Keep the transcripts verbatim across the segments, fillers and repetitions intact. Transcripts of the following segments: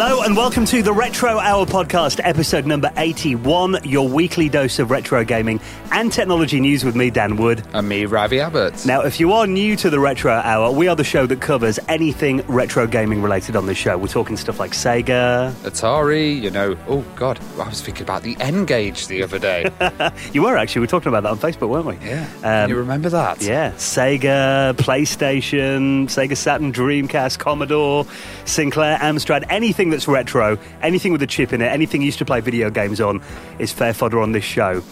Hello and welcome to the Retro Hour podcast, episode number eighty-one, your weekly dose of retro gaming and technology news with me, Dan Wood. And me, Ravi Abbott. Now, if you are new to the Retro Hour, we are the show that covers anything retro gaming related on this show. We're talking stuff like Sega, Atari, you know, oh God, I was thinking about the N-Gage the other day. You were actually, we were talking about that on Facebook, weren't we? Yeah, um, you remember that? Yeah, Sega, PlayStation, Sega Saturn, Dreamcast, Commodore, Sinclair, Amstrad, anything that's retro, anything with a chip in it, anything you used to play video games on is fair fodder on this show.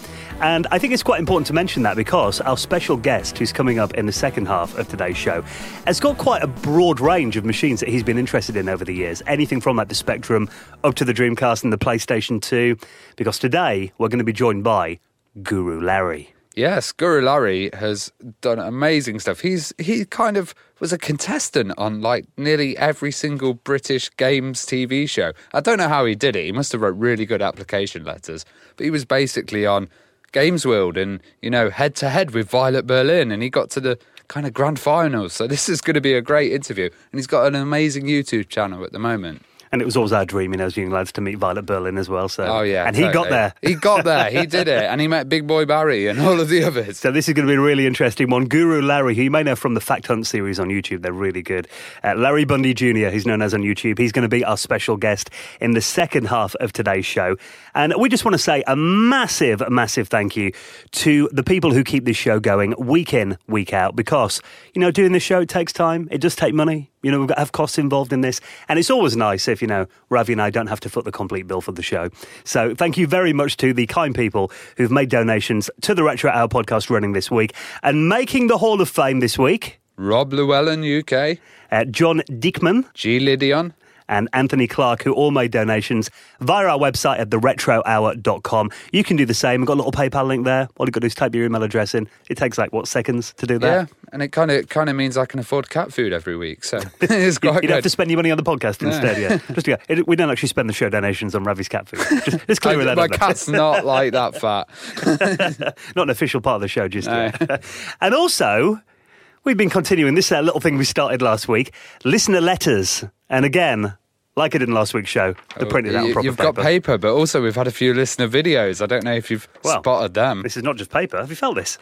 And I think it's quite important to mention that because our special guest, who's coming up in the second half of today's show, has got quite a broad range of machines that he's been interested in over the years. Anything from like the Spectrum up to the Dreamcast and the PlayStation two, because today we're going to be joined by Guru Larry. Yes, Guru Larry has done amazing stuff. He's he kind of was a contestant on like nearly every single British games T V show. I don't know how he did it. He must have wrote really good application letters. But he was basically on Games World and, you know, Head to Head with Violet Berlin, and he got to the kind of grand finals. So this is going to be a great interview. And he's got an amazing YouTube channel at the moment. And it was always our dream, you know, as young lads, to meet Violet Berlin as well. So, oh yeah, and totally. he got there. He got there. He did it, and he met Big Boy Barry and all of the others. So this is going to be a really interesting one. Guru Larry, who you may know from the Fact Hunt series on YouTube, they're really good. Uh, Larry Bundy Junior, who's known as on YouTube, he's going to be our special guest in the second half of today's show. And we just want to say a massive, massive thank you to the people who keep this show going week in, week out, because, you know, doing this show takes time. It does take money. You know, we've got to have costs involved in this. And it's always nice if, you know, Ravi and I don't have to foot the complete bill for the show. So thank you very much to the kind people who've made donations to the Retro Hour podcast running this week. And making the Hall of Fame this week, Rob Llewellyn, U K. Uh, John Dijkman. G Liddon. And Anthony Clark, who all made donations via our website at the retro hour dot com. You can do the same. We've got a little PayPal link there. All you've got to do is type your email address in. It takes, like, what, seconds to do that? Yeah, and it kind of kind of means I can afford cat food every week, so it's quite you, good. You don't have to spend your money on the podcast instead, yeah. yeah. Just to go, it, we don't actually spend the show donations on Ravi's cat food. Just, just clear I, that up. My cat's not like that fat. Not an official part of the show, just no. yet. And also, we've been continuing this uh, little thing we started last week, listener letters. And again, like I did in last week's show, they printed oh, out on proper You've paper. got paper, but also we've had a few listener videos. I don't know if you've well, spotted them. This is not just paper. Have you felt this?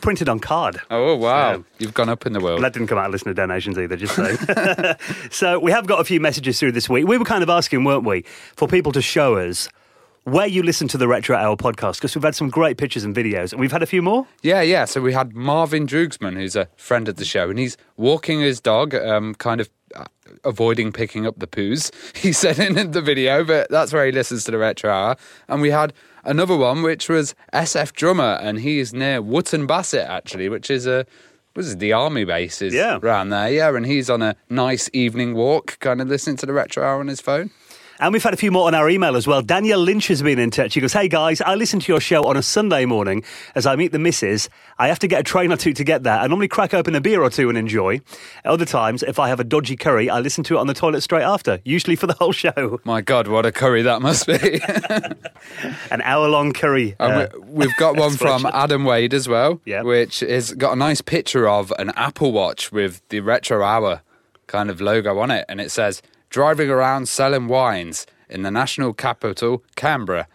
Printed on card. Oh, wow. So, you've gone up in the world. That didn't come out of listener donations either, just so. So we have got a few messages through this week. We were kind of asking, weren't we, for people to show us where you listen to the Retro Hour podcast, because we've had some great pictures and videos, and we've had a few more. Yeah, yeah. So we had Marvin Droogsman, who's a friend of the show, and he's walking his dog, um, kind of avoiding picking up the poos, he said in the video, but that's where he listens to the Retro Hour. And we had another one, which was S F Drummer, and he is near Wootton Bassett, actually, which is a... This is the army bases yeah. around there, yeah, and he's on a nice evening walk, kind of listening to the Retro Hour on his phone. And we've had a few more on our email as well. Daniel Lynch has been in touch. He goes, hey guys, I listen to your show on a Sunday morning as I meet the missus. I have to get a train or two to get there. I normally crack open a beer or two and enjoy. Other times, if I have a dodgy curry, I listen to it on the toilet straight after, usually for the whole show. My God, what a curry that must be. An hour-long curry. Uh, we, we've got one from Adam Wade as well, yep. which has got a nice picture of an Apple Watch with the Retro Hour kind of logo on it, and it says, driving around selling wines in the national capital, Canberra.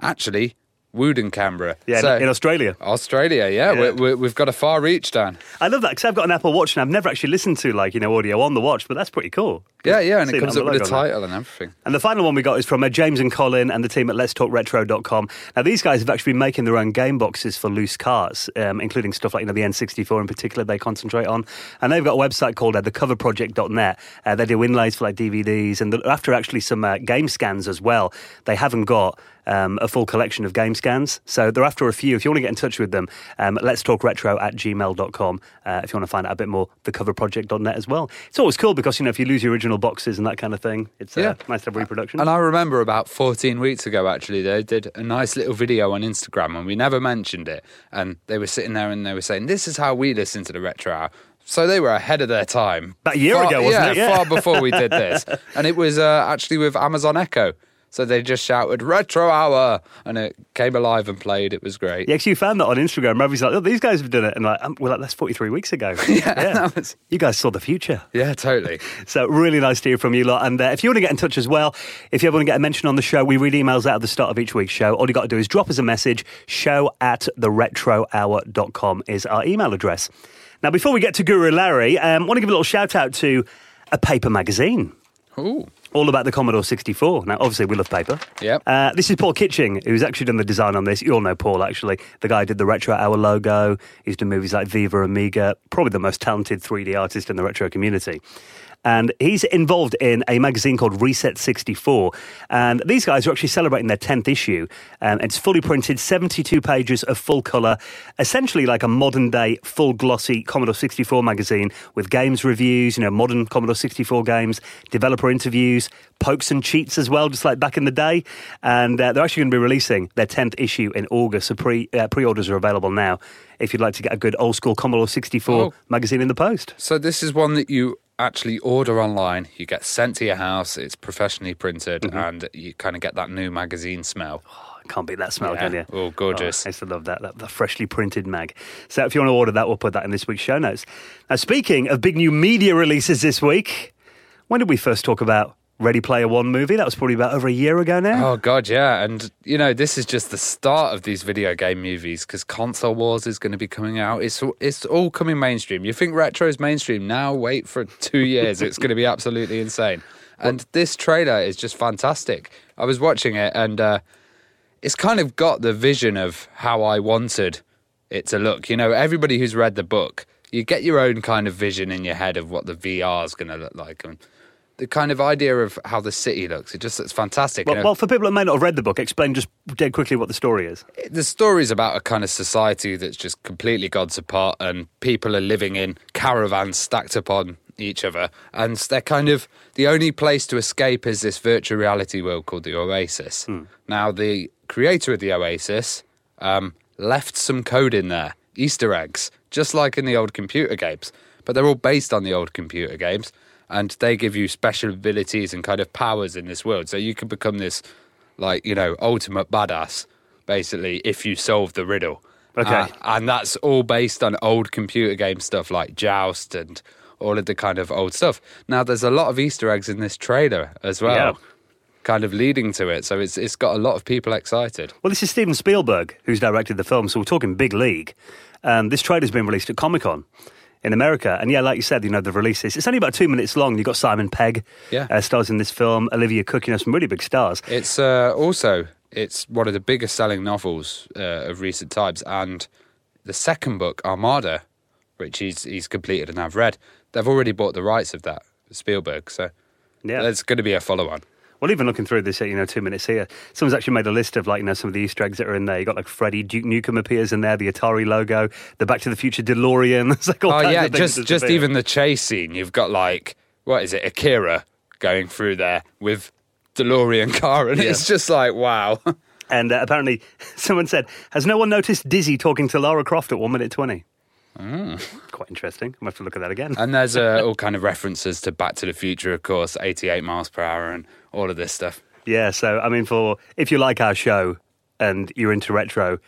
Actually, Wootton, Canberra. Yeah, so, in Australia. Australia, yeah. yeah. We, we, we've got a far reach, Dan. I love that, because I've got an Apple Watch and I've never actually listened to, like, you know, audio on the watch, but that's pretty cool. Yeah, yeah, and it comes up with a title and everything. And the final one we got is from uh, James and Colin and the team at lets talk retro dot com. Now, these guys have actually been making their own game boxes for loose carts, um, including stuff like, you know, the N sixty-four in particular they concentrate on. And they've got a website called uh, the cover project dot net. Uh, they do inlays for, like, D V Ds, and the, after actually some uh, game scans as well, they haven't got um, a full collection of game scans. So they're after a few. If you want to get in touch with them, um, lets talk retro at gmail dot com. Uh, if you want to find out a bit more, the cover project dot net as well. It's always cool because, you know, if you lose your original boxes and that kind of thing, it's yeah. uh, nice to have reproduction. And I remember about fourteen weeks ago, actually, they did a nice little video on Instagram and we never mentioned it, and they were sitting there and they were saying, this is how we listen to the Retro Hour. So they were ahead of their time about a year far, ago wasn't yeah, it yeah far before we did this. And it was uh, actually with Amazon Echo. So they just shouted, Retro Hour! And it came alive and played. It was great. Yeah, because you found that on Instagram. Robbie's like, oh, these guys have done it. And like, um, well, like, that's forty-three weeks ago. yeah. yeah. That was... You guys saw the future. Yeah, totally. So really nice to hear from you lot. And uh, if you want to get in touch as well, if you ever want to get a mention on the show, we read emails out at the start of each week's show. All you got to do is drop us a message. Show at the retro hour dot com is our email address. Now, before we get to Guru Larry, I um, want to give a little shout-out to a paper magazine. Ooh. All about the Commodore sixty-four. Now, obviously, we love paper. Yep. Uh, this is Paul Kitching, who's actually done the design on this. You all know Paul, actually. The guy who did the Retro Hour logo. He's done movies like Viva Amiga. Probably the most talented three D artist in the retro community. And he's involved in a magazine called Reset sixty-four. And these guys are actually celebrating their tenth issue. Um, it's fully printed, seventy-two pages of full colour, essentially like a modern-day, full-glossy Commodore sixty-four magazine with games reviews, you know, modern Commodore sixty-four games, developer interviews, pokes and cheats as well, just like back in the day. And uh, they're actually going to be releasing their tenth issue in August, so pre, uh, pre-orders are available now if you'd like to get a good old-school Commodore sixty-four oh. magazine in the post. So this is one that you... actually order online, you get sent to your house, it's professionally printed, mm-hmm. and you kind of get that new magazine smell. Oh, can't beat that smell, yeah. can you? Oh, gorgeous. Oh, I used to love that, that, that freshly printed mag. So if you want to order that, we'll put that in this week's show notes. Now, speaking of big new media releases this week, when did we first talk about Ready Player One movie? That was probably about over a year ago now. Oh, God, yeah. And, you know, this is just the start of these video game movies because Console Wars is going to be coming out. It's it's all coming mainstream. You think retro is mainstream now, wait for two years. It's going to be absolutely insane. And this trailer is just fantastic. I was watching it and uh, it's kind of got the vision of how I wanted it to look. You know, everybody who's read the book, you get your own kind of vision in your head of what the V R is going to look like and the kind of idea of how the city looks. It just looks fantastic. Well, you know, well, for people that may not have read the book, explain just dead quickly what the story is. The story is about a kind of society that's just completely gods apart and people are living in caravans stacked upon each other. And they're kind of... the only place to escape is this virtual reality world called the Oasis. Hmm. Now, the creator of the Oasis um, left some code in there, Easter eggs, just like in the old computer games. But they're all based on the old computer games. And they give you special abilities and kind of powers in this world. So you can become this, like, you know, ultimate badass, basically, if you solve the riddle. Okay. Uh, and that's all based on old computer game stuff like Joust and all of the kind of old stuff. Now, there's a lot of Easter eggs in this trailer as well. Yeah. Kind of leading to it, so it's it's got a lot of people excited. Well, this is Steven Spielberg, who's directed the film, so we're talking big league. Um, this trailer's been released at Comic-Con in America. And yeah, like you said, you know, they've released this. It's only about two minutes long. You've got Simon Pegg, yeah. uh, stars in this film, Olivia Cook, you know, some really big stars. It's uh, also, it's one of the biggest selling novels uh, of recent times. And the second book, Armada, which he's, he's completed and I've read, they've already bought the rights of that, Spielberg. So yeah, there's going to be a follow-on. Well, even looking through this, you know, two minutes here, someone's actually made a list of, like, you know, some of the Easter eggs that are in there. You got, like, Freddy, Duke Nukem appears in there, the Atari logo, the Back to the Future DeLorean. It's like all oh, yeah, just, just even the chase scene. You've got, like, what is it, Akira going through there with DeLorean car, and yeah. it's just like, wow. And uh, apparently someone said, has no one noticed Dizzy talking to Lara Croft at one minute twenty? Mm. Quite interesting. I'm going to have to look at that again. And there's uh, all kind of references to Back to the Future, of course, eighty-eight miles per hour and all of this stuff. Yeah, so, I mean, for if you like our show and you're into retro,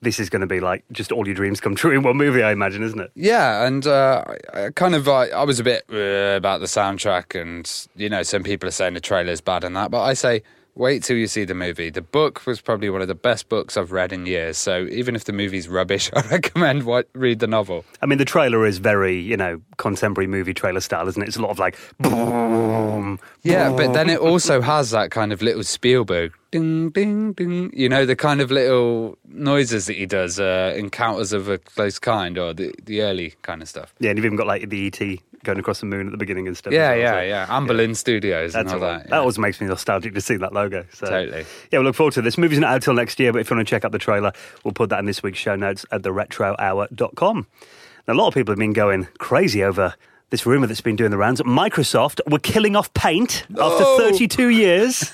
this is going to be like just all your dreams come true in one movie, I imagine, isn't it? Yeah, and uh, I kind of, I, I was a bit uh, about the soundtrack and, you know, some people are saying the trailer's bad and that, but I say... wait till you see the movie. The book was probably one of the best books I've read in years, so even if the movie's rubbish, I recommend what, read the novel. I mean, the trailer is very, you know, contemporary movie trailer style, isn't it? It's a lot of like... boom, yeah, boom. But then it also has that kind of little Spielberg, ding, ding, ding, you know, the kind of little noises that he does, uh, encounters of a close kind, or the, the early kind of stuff. Yeah, and you've even got, like, the E T going across the moon at the beginning and stuff. Yeah, well, yeah, so, yeah. Anne Boleyn yeah. Studios That's and all that. Yeah. That always makes me nostalgic to see that logo. So. Totally. Yeah, we'll look forward to this. Movie's not out till next year, but if you want to check out the trailer, we'll put that in this week's show notes at the retro hour dot com. Now, a lot of people have been going crazy over this rumour that's been doing the rounds. Microsoft were killing off Paint oh! after thirty-two years.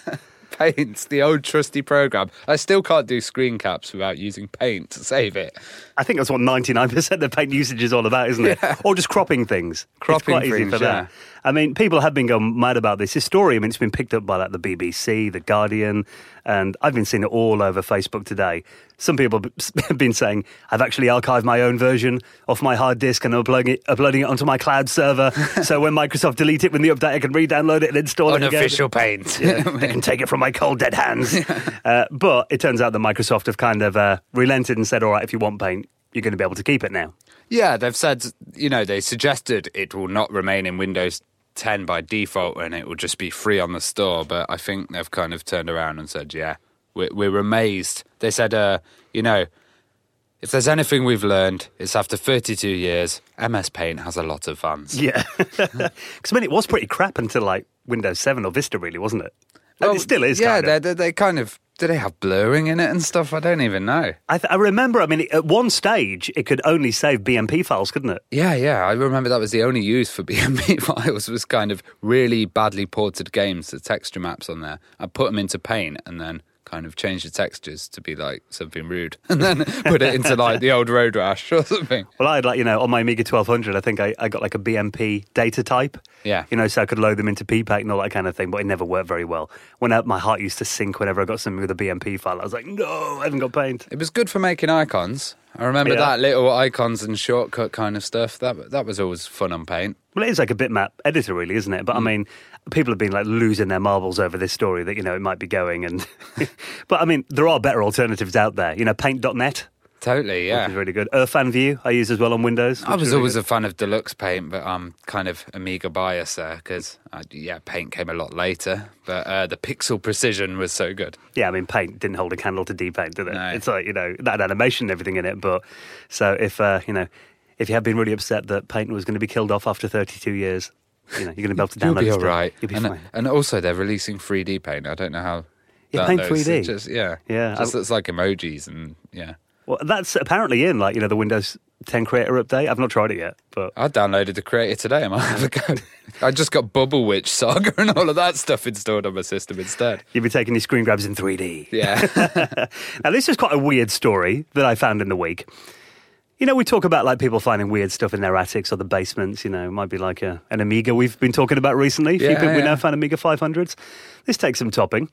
Paint, the old trusty program. I still can't do screen caps without using Paint to save it. I think that's what ninety-nine percent of Paint usage is all about, isn't it? Yeah. Or just cropping things. Cropping it's quite things, easy for yeah. that. I mean, people have been going mad about this. This story, I mean, it's been picked up by like the B B C, The Guardian, and I've been seeing it all over Facebook today. Some people have been saying, I've actually archived my own version off my hard disk and uploading it, uploading it onto my cloud server, so when Microsoft delete it with the update, I can re-download it and install it again. Unofficial paint. Yeah, they can take it from my cold, dead hands. Uh, but it turns out that Microsoft have kind of uh, relented and said, all right, if you want paint, you're going to be able to keep it now. Yeah, they've said, you know, they suggested it will not remain in Windows ten by default and it will just be free on the store, but I think they've kind of turned around and said, yeah, we're, we're amazed. They said, uh, you know, if there's anything we've learned, it's after thirty-two years, M S Paint has a lot of fans. Yeah. Because, I mean, it was pretty crap until, like, Windows seven or Vista, really, wasn't it? Well, it still is, yeah, kind of. Yeah, they, they kind of... Do they have blurring in it and stuff? I don't even know. I, th- I remember, I mean, at one stage, it could only save B M P files, couldn't it? Yeah, yeah. I remember that was the only use for B M P files, was kind of really badly ported games, the texture maps on there. I put them into Paint and then kind of change the textures to be like something rude and then put it into like the old road rash or something. Well, I had like, you know, on my Amiga twelve hundred, I think I, I got like a B M P data type. Yeah. You know, so I could load them into P PAC and all that kind of thing, but it never worked very well. When I, my heart used to sink whenever I got something with a B M P file, I was like, no, I haven't got Paint. It was good for making icons. I remember yeah. that little icons and shortcut kind of stuff. That that was always fun on Paint. Well, it is like a bitmap editor, really, isn't it? But, mm. I mean, people have been, like, losing their marbles over this story that, you know, it might be going. And But, I mean, there are better alternatives out there. You know, paint dot net. Totally, yeah. Which is really good. Urfan View I use as well on Windows. I was always really a fan of Deluxe Paint, but I'm kind of Amiga bias there because, yeah, Paint came a lot later. But uh, the pixel precision was so good. Yeah, I mean, Paint didn't hold a candle to D-Paint, did it? No. It's like, you know, that animation and everything in it. But so if, uh, you know, if you had been really upset that Paint was going to be killed off after thirty-two years, you know, you're going to be able to download it. You'll be all right. You'll be and, fine. And also they're releasing three D Paint. I don't know how... Yeah, Paint three D. Just, yeah. Yeah. Just looks like emojis and, yeah. Well, that's apparently in, like, you know, the Windows ten Creator update. I've not tried it yet, but... I downloaded the Creator today. I might have a go. I just got Bubble Witch Saga and all of that stuff installed on my system instead. You'll be taking your screen grabs in three D. Yeah. Now, this is quite a weird story that I found in the week. You know, we talk about, like, people finding weird stuff in their attics or the basements, you know. It might be like a, an Amiga we've been talking about recently. Yeah, people, yeah. We now found Amiga five hundreds. This takes some topping.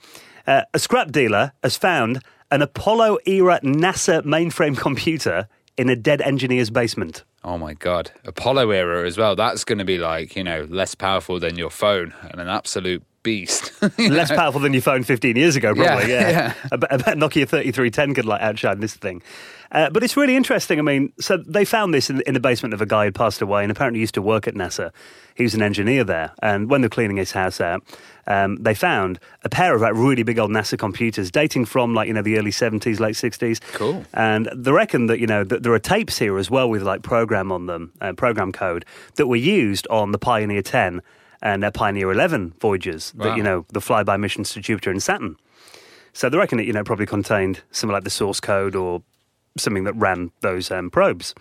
Uh, a scrap dealer has found an Apollo-era NASA mainframe computer in a dead engineer's basement. Oh, my God. Apollo-era as well. That's going to be, like, you know, less powerful than your phone and an absolute beast. Less know? Powerful than your phone fifteen years ago, probably, yeah. yeah. yeah. I, bet, I bet Nokia thirty-three ten could, like, outshine this thing. Uh, but it's really interesting. I mean, so they found this in, in the basement of a guy who passed away and apparently used to work at NASA. He was an engineer there. And when they were cleaning his house out, um, they found a pair of like, really big old NASA computers dating from, like, you know, the early seventies, late sixties. Cool. And they reckon that, you know, that there are tapes here as well with, like, program on them, uh, program code, that were used on the Pioneer ten and uh, Pioneer eleven voyages, wow. that, you know, the flyby missions to Jupiter and Saturn. So they reckon it, you know, probably contained something like the source code or something that ran those um, probes.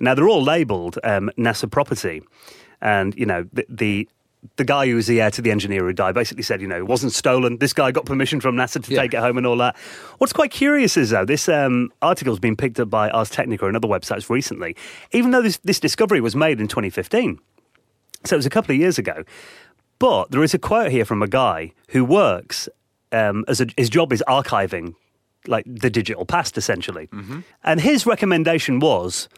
Now, they're all labelled um, NASA property. And, you know, the, the the guy who was the heir to the engineer who died basically said, you know, it wasn't stolen. This guy got permission from NASA to yeah. take it home and all that. What's quite curious is, though, this um, article's been picked up by Ars Technica and other websites recently, even though this, this discovery was made in twenty fifteen. So it was a couple of years ago. But there is a quote here from a guy who works, um, as a, his job is archiving, like the digital past, essentially. Mm-hmm. And his recommendation was,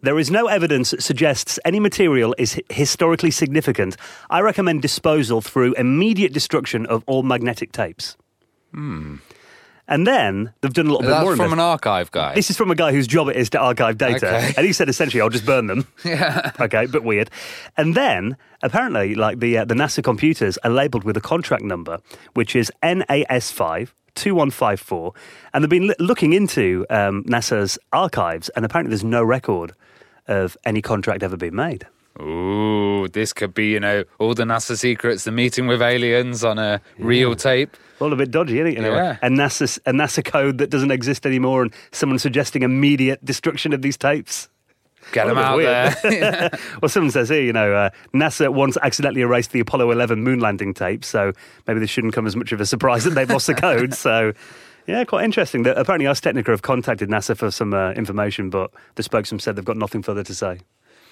there is no evidence that suggests any material is historically significant. I recommend disposal through immediate destruction of all magnetic tapes. Hmm. And then they've done a little bit more. That's from an archive guy. This is from a guy whose job it is to archive data. Okay. And he said, essentially, I'll just burn them. Yeah. Okay, but weird. And then, apparently, like the, uh, the NASA computers are labelled with a contract number, which is N A S five. two one five four, and they've been looking into um, NASA's archives, and apparently there's no record of any contract ever being made. Ooh, this could be, you know, all the NASA secrets, the meeting with aliens on a yeah. real tape. All a bit dodgy, isn't it? You know, yeah. a, NASA, a NASA code that doesn't exist anymore, and someone suggesting immediate destruction of these tapes. Get them out weird. There. Well, someone says here, you know, uh, NASA once accidentally erased the Apollo eleven moon landing tape, so maybe this shouldn't come as much of a surprise that they've lost the code. So, yeah, quite interesting. That apparently Ars Technica have contacted NASA for some uh, information, but the spokesman said they've got nothing further to say.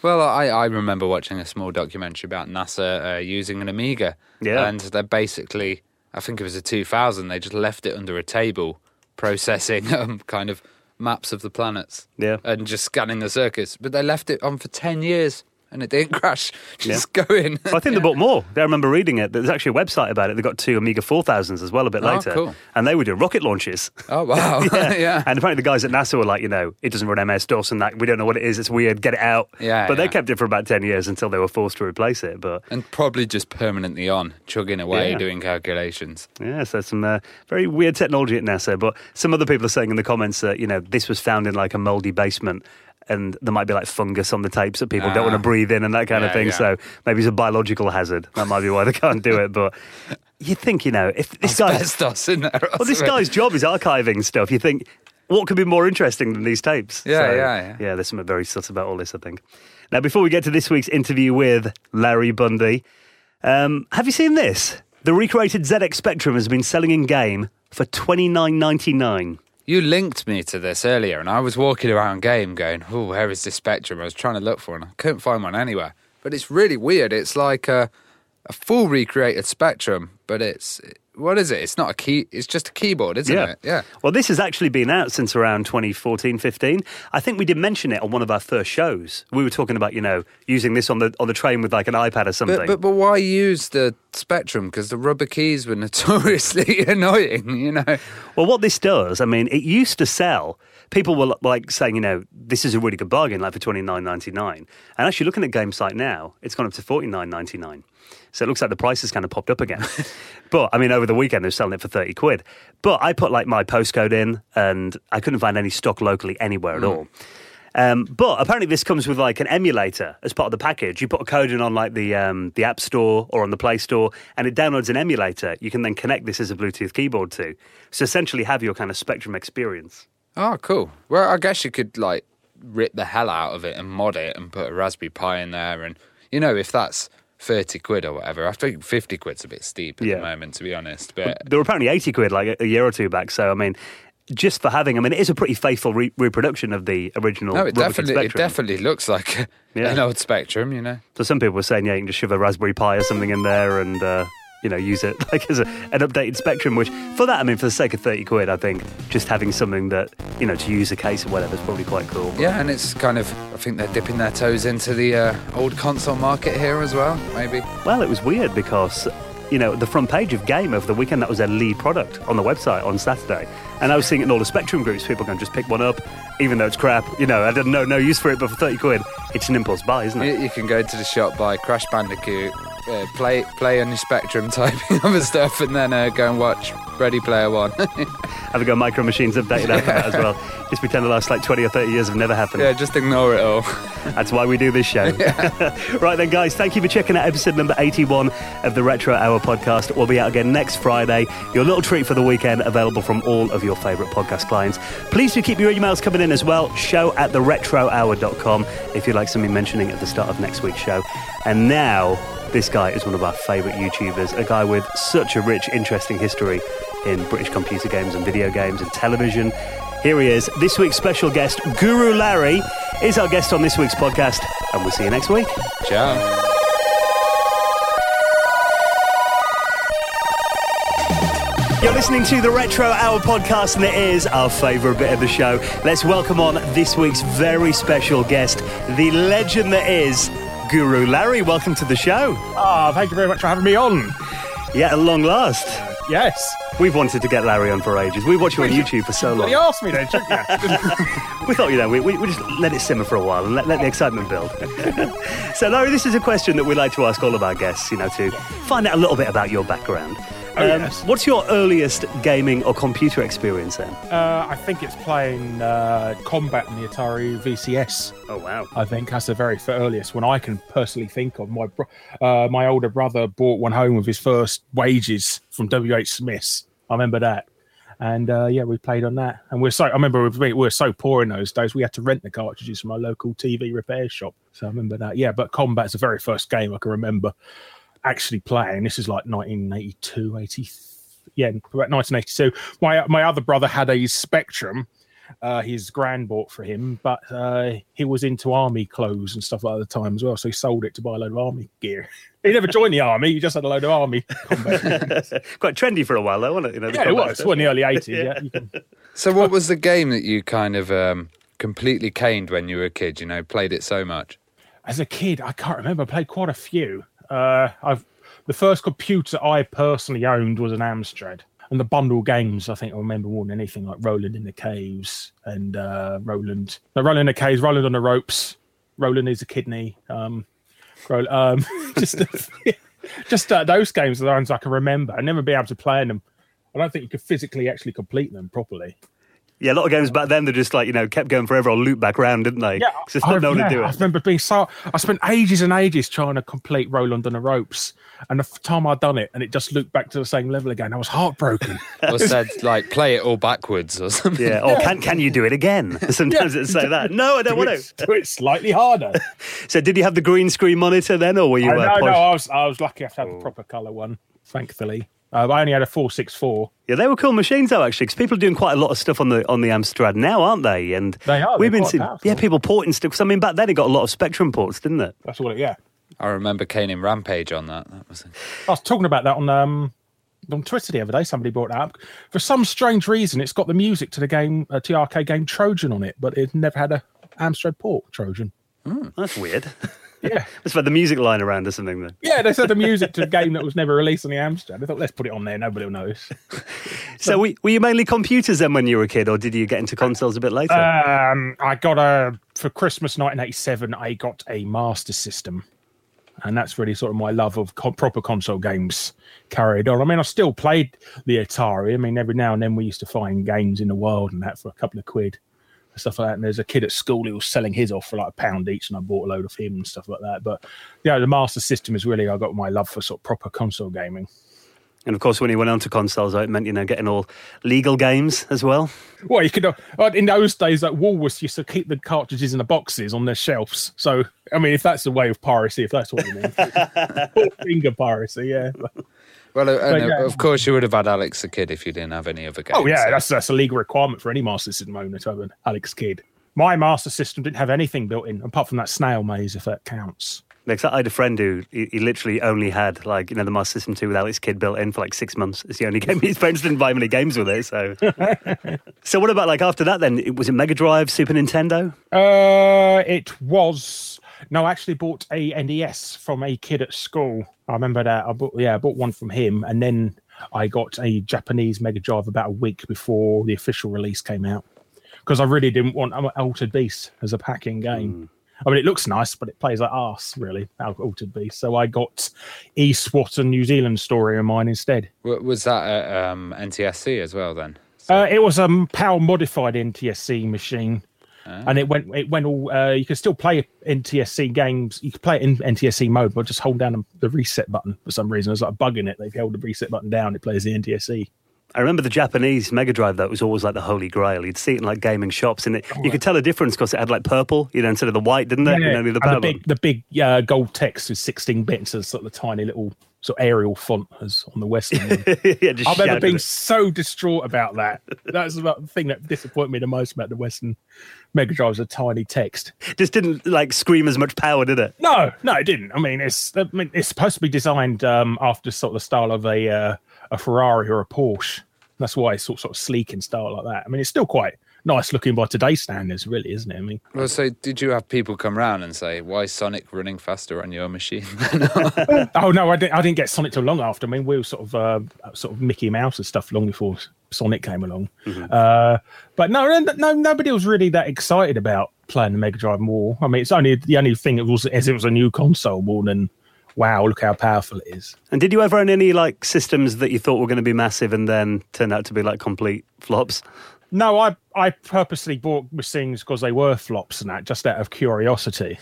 Well, I, I remember watching a small documentary about NASA uh, using an Amiga. Yeah. And they're basically, I think it was a two thousand, they just left it under a table processing um, kind of maps of the planets. Yeah. And just scanning the circuits. But they left it on for ten years. And it didn't crash. Just yeah. go in. Well, I think they bought more. I remember reading it. There's actually a website about it. They got two Amiga four thousands as well a bit oh, later. Cool. And they would do rocket launches. Oh, wow. yeah. yeah. And apparently the guys at NASA were like, you know, it doesn't run M S DOS and that. We don't know what it is. It's weird. Get it out. Yeah. But yeah. they kept it for about ten years until they were forced to replace it. But And probably just permanently on, chugging away, yeah. doing calculations. Yeah, so some uh, very weird technology at NASA. But some other people are saying in the comments that, you know, this was found in like a mouldy basement. And there might be like fungus on the tapes that people ah, don't want to breathe in and that kind yeah, of thing. Yeah. So maybe it's a biological hazard. That might be why they can't do it. But you think, you know, if this guy's in there, well, this guy's job is archiving stuff. You think, what could be more interesting than these tapes? Yeah, so, yeah, yeah. Yeah, there's something very subtle about all this, I think. Now, before we get to this week's interview with Larry Bundy, um, have you seen this? The recreated Z X Spectrum has been selling in game for twenty-nine ninety-nine. You linked me to this earlier, and I was walking around game going, oh, where is this Spectrum? I was trying to look for one. I couldn't find one anywhere. But it's really weird. It's like a, a full recreated Spectrum, but it's... What is it? It's not a key. It's just a keyboard, isn't yeah. it? Yeah. Well, this has actually been out since around twenty fourteen, fifteen. I think we did mention it on one of our first shows. We were talking about, you know, using this on the on the train with like an iPad or something. But but, but why use the Spectrum? Because the rubber keys were notoriously annoying, you know. Well, what this does, I mean, it used to sell. People were like saying, you know, this is a really good bargain, like for twenty-nine ninety-nine. And actually, looking at GameSite now, it's gone up to forty-nine ninety-nine. So it looks like the price has kind of popped up again. But, I mean, over the weekend, they're selling it for thirty quid. But I put, like, my postcode in, and I couldn't find any stock locally anywhere at mm. all. Um, but apparently this comes with, like, an emulator as part of the package. You put a code in on, like, the um, the App Store or on the Play Store, and it downloads an emulator. You can then connect this as a Bluetooth keyboard to. So essentially have your kind of Spectrum experience. Oh, cool. Well, I guess you could, like, rip the hell out of it and mod it and put a Raspberry Pi in there. And, you know, if that's... thirty quid or whatever. I think fifty quid's a bit steep at yeah. the moment, to be honest. But they were apparently eighty quid like a, a year or two back. So, I mean, just for having, I mean, it is a pretty faithful re- reproduction of the original. No, it definitely, it definitely looks like a, yeah. an old Spectrum, you know. So some people were saying, yeah, you can just shove a Raspberry Pi or something in there and, uh, you know, use it like as a, an updated Spectrum, which for that, I mean, for the sake of thirty quid, I think just having something that, you know, to use a case or whatever is probably quite cool. But. Yeah, and it's kind of, I think they're dipping their toes into the uh, old console market here as well, maybe. Well, it was weird because, you know, the front page of Game over the weekend, that was their lead product on the website on Saturday. And I was seeing it in all the Spectrum groups, people going, just pick one up, even though it's crap. You know, I didn't know no use for it, but for thirty quid, it's an impulse buy, isn't it? You can go to the shop, buy Crash Bandicoot, Uh, play play on your Spectrum typing other stuff and then uh, go and watch Ready Player One. Have a go Micro Machines updated yeah. after that as well. Just pretend the last like twenty or thirty years have never happened. Yeah, just ignore it all. That's why we do this show. Yeah. Right then, guys, thank you for checking out episode number eighty-one of the Retro Hour podcast. We'll be out again next Friday. Your little treat for the weekend, available from all of your favourite podcast clients. Please do keep your emails coming in as well. Show at the retro hour dot com if you'd like something mentioning at the start of next week's show. And now... this guy is one of our favourite YouTubers, a guy with such a rich, interesting history in British computer games and video games and television. Here he is, this week's special guest, Guru Larry, is our guest on this week's podcast, and we'll see you next week. Ciao. You're listening to the Retro Hour podcast, and it is our favourite bit of the show. Let's welcome on this week's very special guest, the legend that is... Guru Larry, welcome to the show. Ah, oh, thank you very much for having me on. Yeah, at long last. Yes. We've wanted to get Larry on for ages. We watch you on YouTube for so long. You asked me then, didn't you? We thought, you know, we, we just let it simmer for a while and let, let the excitement build. So, Larry, this is a question that we like to ask all of our guests, you know, to find out a little bit about your background. Oh, um, yes. What's your earliest gaming or computer experience then? Uh, I think it's playing uh, Combat on the Atari V C S. Oh, wow. I think that's the very earliest one I can personally think of. My bro- uh, my older brother bought one home with his first wages from W H Smith's. I remember that. And, uh, yeah, we played on that. And we're so, I remember we were so poor in those days, we had to rent the cartridges from our local T V repair shop. So I remember that. Yeah, but Combat's the very first game I can remember actually playing. This is like nineteen eighty-two, eighty, yeah, about nineteen eighty-two. My my other brother had a Spectrum, uh, his gran bought for him, but uh, he was into army clothes and stuff like that at the time as well, so he sold it to buy a load of army gear. He never joined the army, he just had a load of army combat. Quite trendy for a while, though, wasn't it? You know, yeah, it was. It was in the early eighties, yeah. yeah you can... So what was the game that you kind of um, completely caned when you were a kid, you know, played it so much? As a kid, I can't remember. I played quite a few. Uh, I've the first computer I personally owned was an Amstrad. And the bundle games, I think I remember more than anything, like Roland in the Caves and uh, Roland. No, Roland in the Caves, Roland on the Ropes, Roland is a Kidney. Um, um, just just uh, those games are the ones I can remember. I'd never be able to play them. I don't think you could physically actually complete them properly. Yeah, a lot of games back then, they just like, you know, kept going forever or loop back round, didn't they? Yeah, it's just not known yeah, to do it. I remember being so... I spent ages and ages trying to complete Roland on the Ropes, and the time I'd done it, and it just looped back to the same level again. I was heartbroken. Or said, like, play it all backwards or something. Yeah, or yeah. can can you do it again? Sometimes yeah. it's like that. No, I don't do want it, to. Do it slightly harder. So did you have the green screen monitor then, or were you... Oh, uh, no, posh? no, I was, I was lucky enough to have oh. a proper colour one, thankfully. Uh, I only had a four sixty-four. Yeah, they were cool machines though, actually, because people are doing quite a lot of stuff on the on the Amstrad now, aren't they? And they are. We've been seeing, yeah, people porting stuff. Because I mean, back then it got a lot of Spectrum ports, didn't it? That's what it. Yeah, I remember Kanin Rampage on that. That was. A... I was talking about that on um on Twitter the other day. Somebody brought that up. For some strange reason, it's got the music to the game, uh, T R K game Trojan on it, but it never had a Amstrad port Trojan. Mm, that's weird. Yeah, it's like the music line around or something then. Yeah, they said the music to a game that was never released on the Amstrad. I thought, let's put it on there, nobody will notice. so, so we, were you mainly computers then when you were a kid, or did you get into consoles a bit later? Um, I got a, for Christmas nineteen eighty-seven, I got a Master System. And that's really sort of my love of co- proper console games carried on. I mean, I still played the Atari. I mean, every now and then we used to find games in the world and that for a couple of quid. Stuff like that, and there's a kid at school who was selling his off for like a pound each, and I bought a load of him and stuff like that. But yeah, the Master System is really I got my love for sort of proper console gaming. And of course, when he went on to consoles, it meant, you know, getting all legal games as well. Well, you could uh, in those days, like Woolworths used to keep the cartridges in the boxes on their shelves. So I mean, if that's the way of piracy, if that's what you mean, finger piracy, yeah. Well, and yeah. Of course, you would have had Alex the Kid if you didn't have any other games. Oh, yeah, so. that's that's a legal requirement for any Master System owner to have an Alex Kid. My Master System didn't have anything built in, apart from that snail maze, if that counts. Because I had a friend who he, he literally only had, like, you know, the Master System two with Alex Kid built in for like six months. It's the only game. His parents didn't buy many games with it, so. So what about, like, after that then? Was it Mega Drive, Super Nintendo? Uh, it was... No, I actually bought a N E S from a kid at school. I remember that. I bought, yeah, I bought one from him, and then I got a Japanese Mega Drive about a week before the official release came out because I really didn't want Altered Beast as a packing game. Mm. I mean, it looks nice, but it plays like arse, really, Altered Beast. So I got E SWAT and New Zealand Story in mine instead. Was that at um, N T S C as well then? So- uh, it was a um, PAL modified N T S C machine. Oh. And it went. It went all. Uh, you could still play N T S C games. You could play it in N T S C mode, but just hold down the reset button for some reason. There's like a bug in it. They've held the reset button down. It plays the N T S C. I remember the Japanese Mega Drive, though, was always like the holy grail. You'd see it in like gaming shops, and it, oh, you right. could tell the difference because it had like purple, you know, instead of the white, didn't it? Yeah, yeah. You know, the, and the big, the big uh, gold text with sixteen bits and so sort of the tiny little sort of Arial font as on the Western one. yeah, I remember being it. so distraught about that. That's about the thing that disappointed me the most about the Western Mega Drive was the tiny text. Just didn't like scream as much power, did it? No, no, it didn't. I mean, it's I mean, it's supposed to be designed um, after sort of the style of a. Uh, a Ferrari or a Porsche. That's why it's sort of sleek and style like that. I mean, it's still quite nice looking by today's standards, really, isn't it? I mean, well, so did you have people come round and say, why is Sonic running faster on your machine? oh, no, I didn't, I didn't get Sonic till long after. I mean, we were sort of uh, sort of Mickey Mouse and stuff long before Sonic came along. Mm-hmm. Uh, but no, no, nobody was really that excited about playing the Mega Drive more. I mean, it's only the only thing that was, as it was a new console more than wow, look how powerful it is. And did you ever own any, like, systems that you thought were going to be massive and then turned out to be, like, complete flops? No, I I purposely bought machines because they were flops and that, just out of curiosity.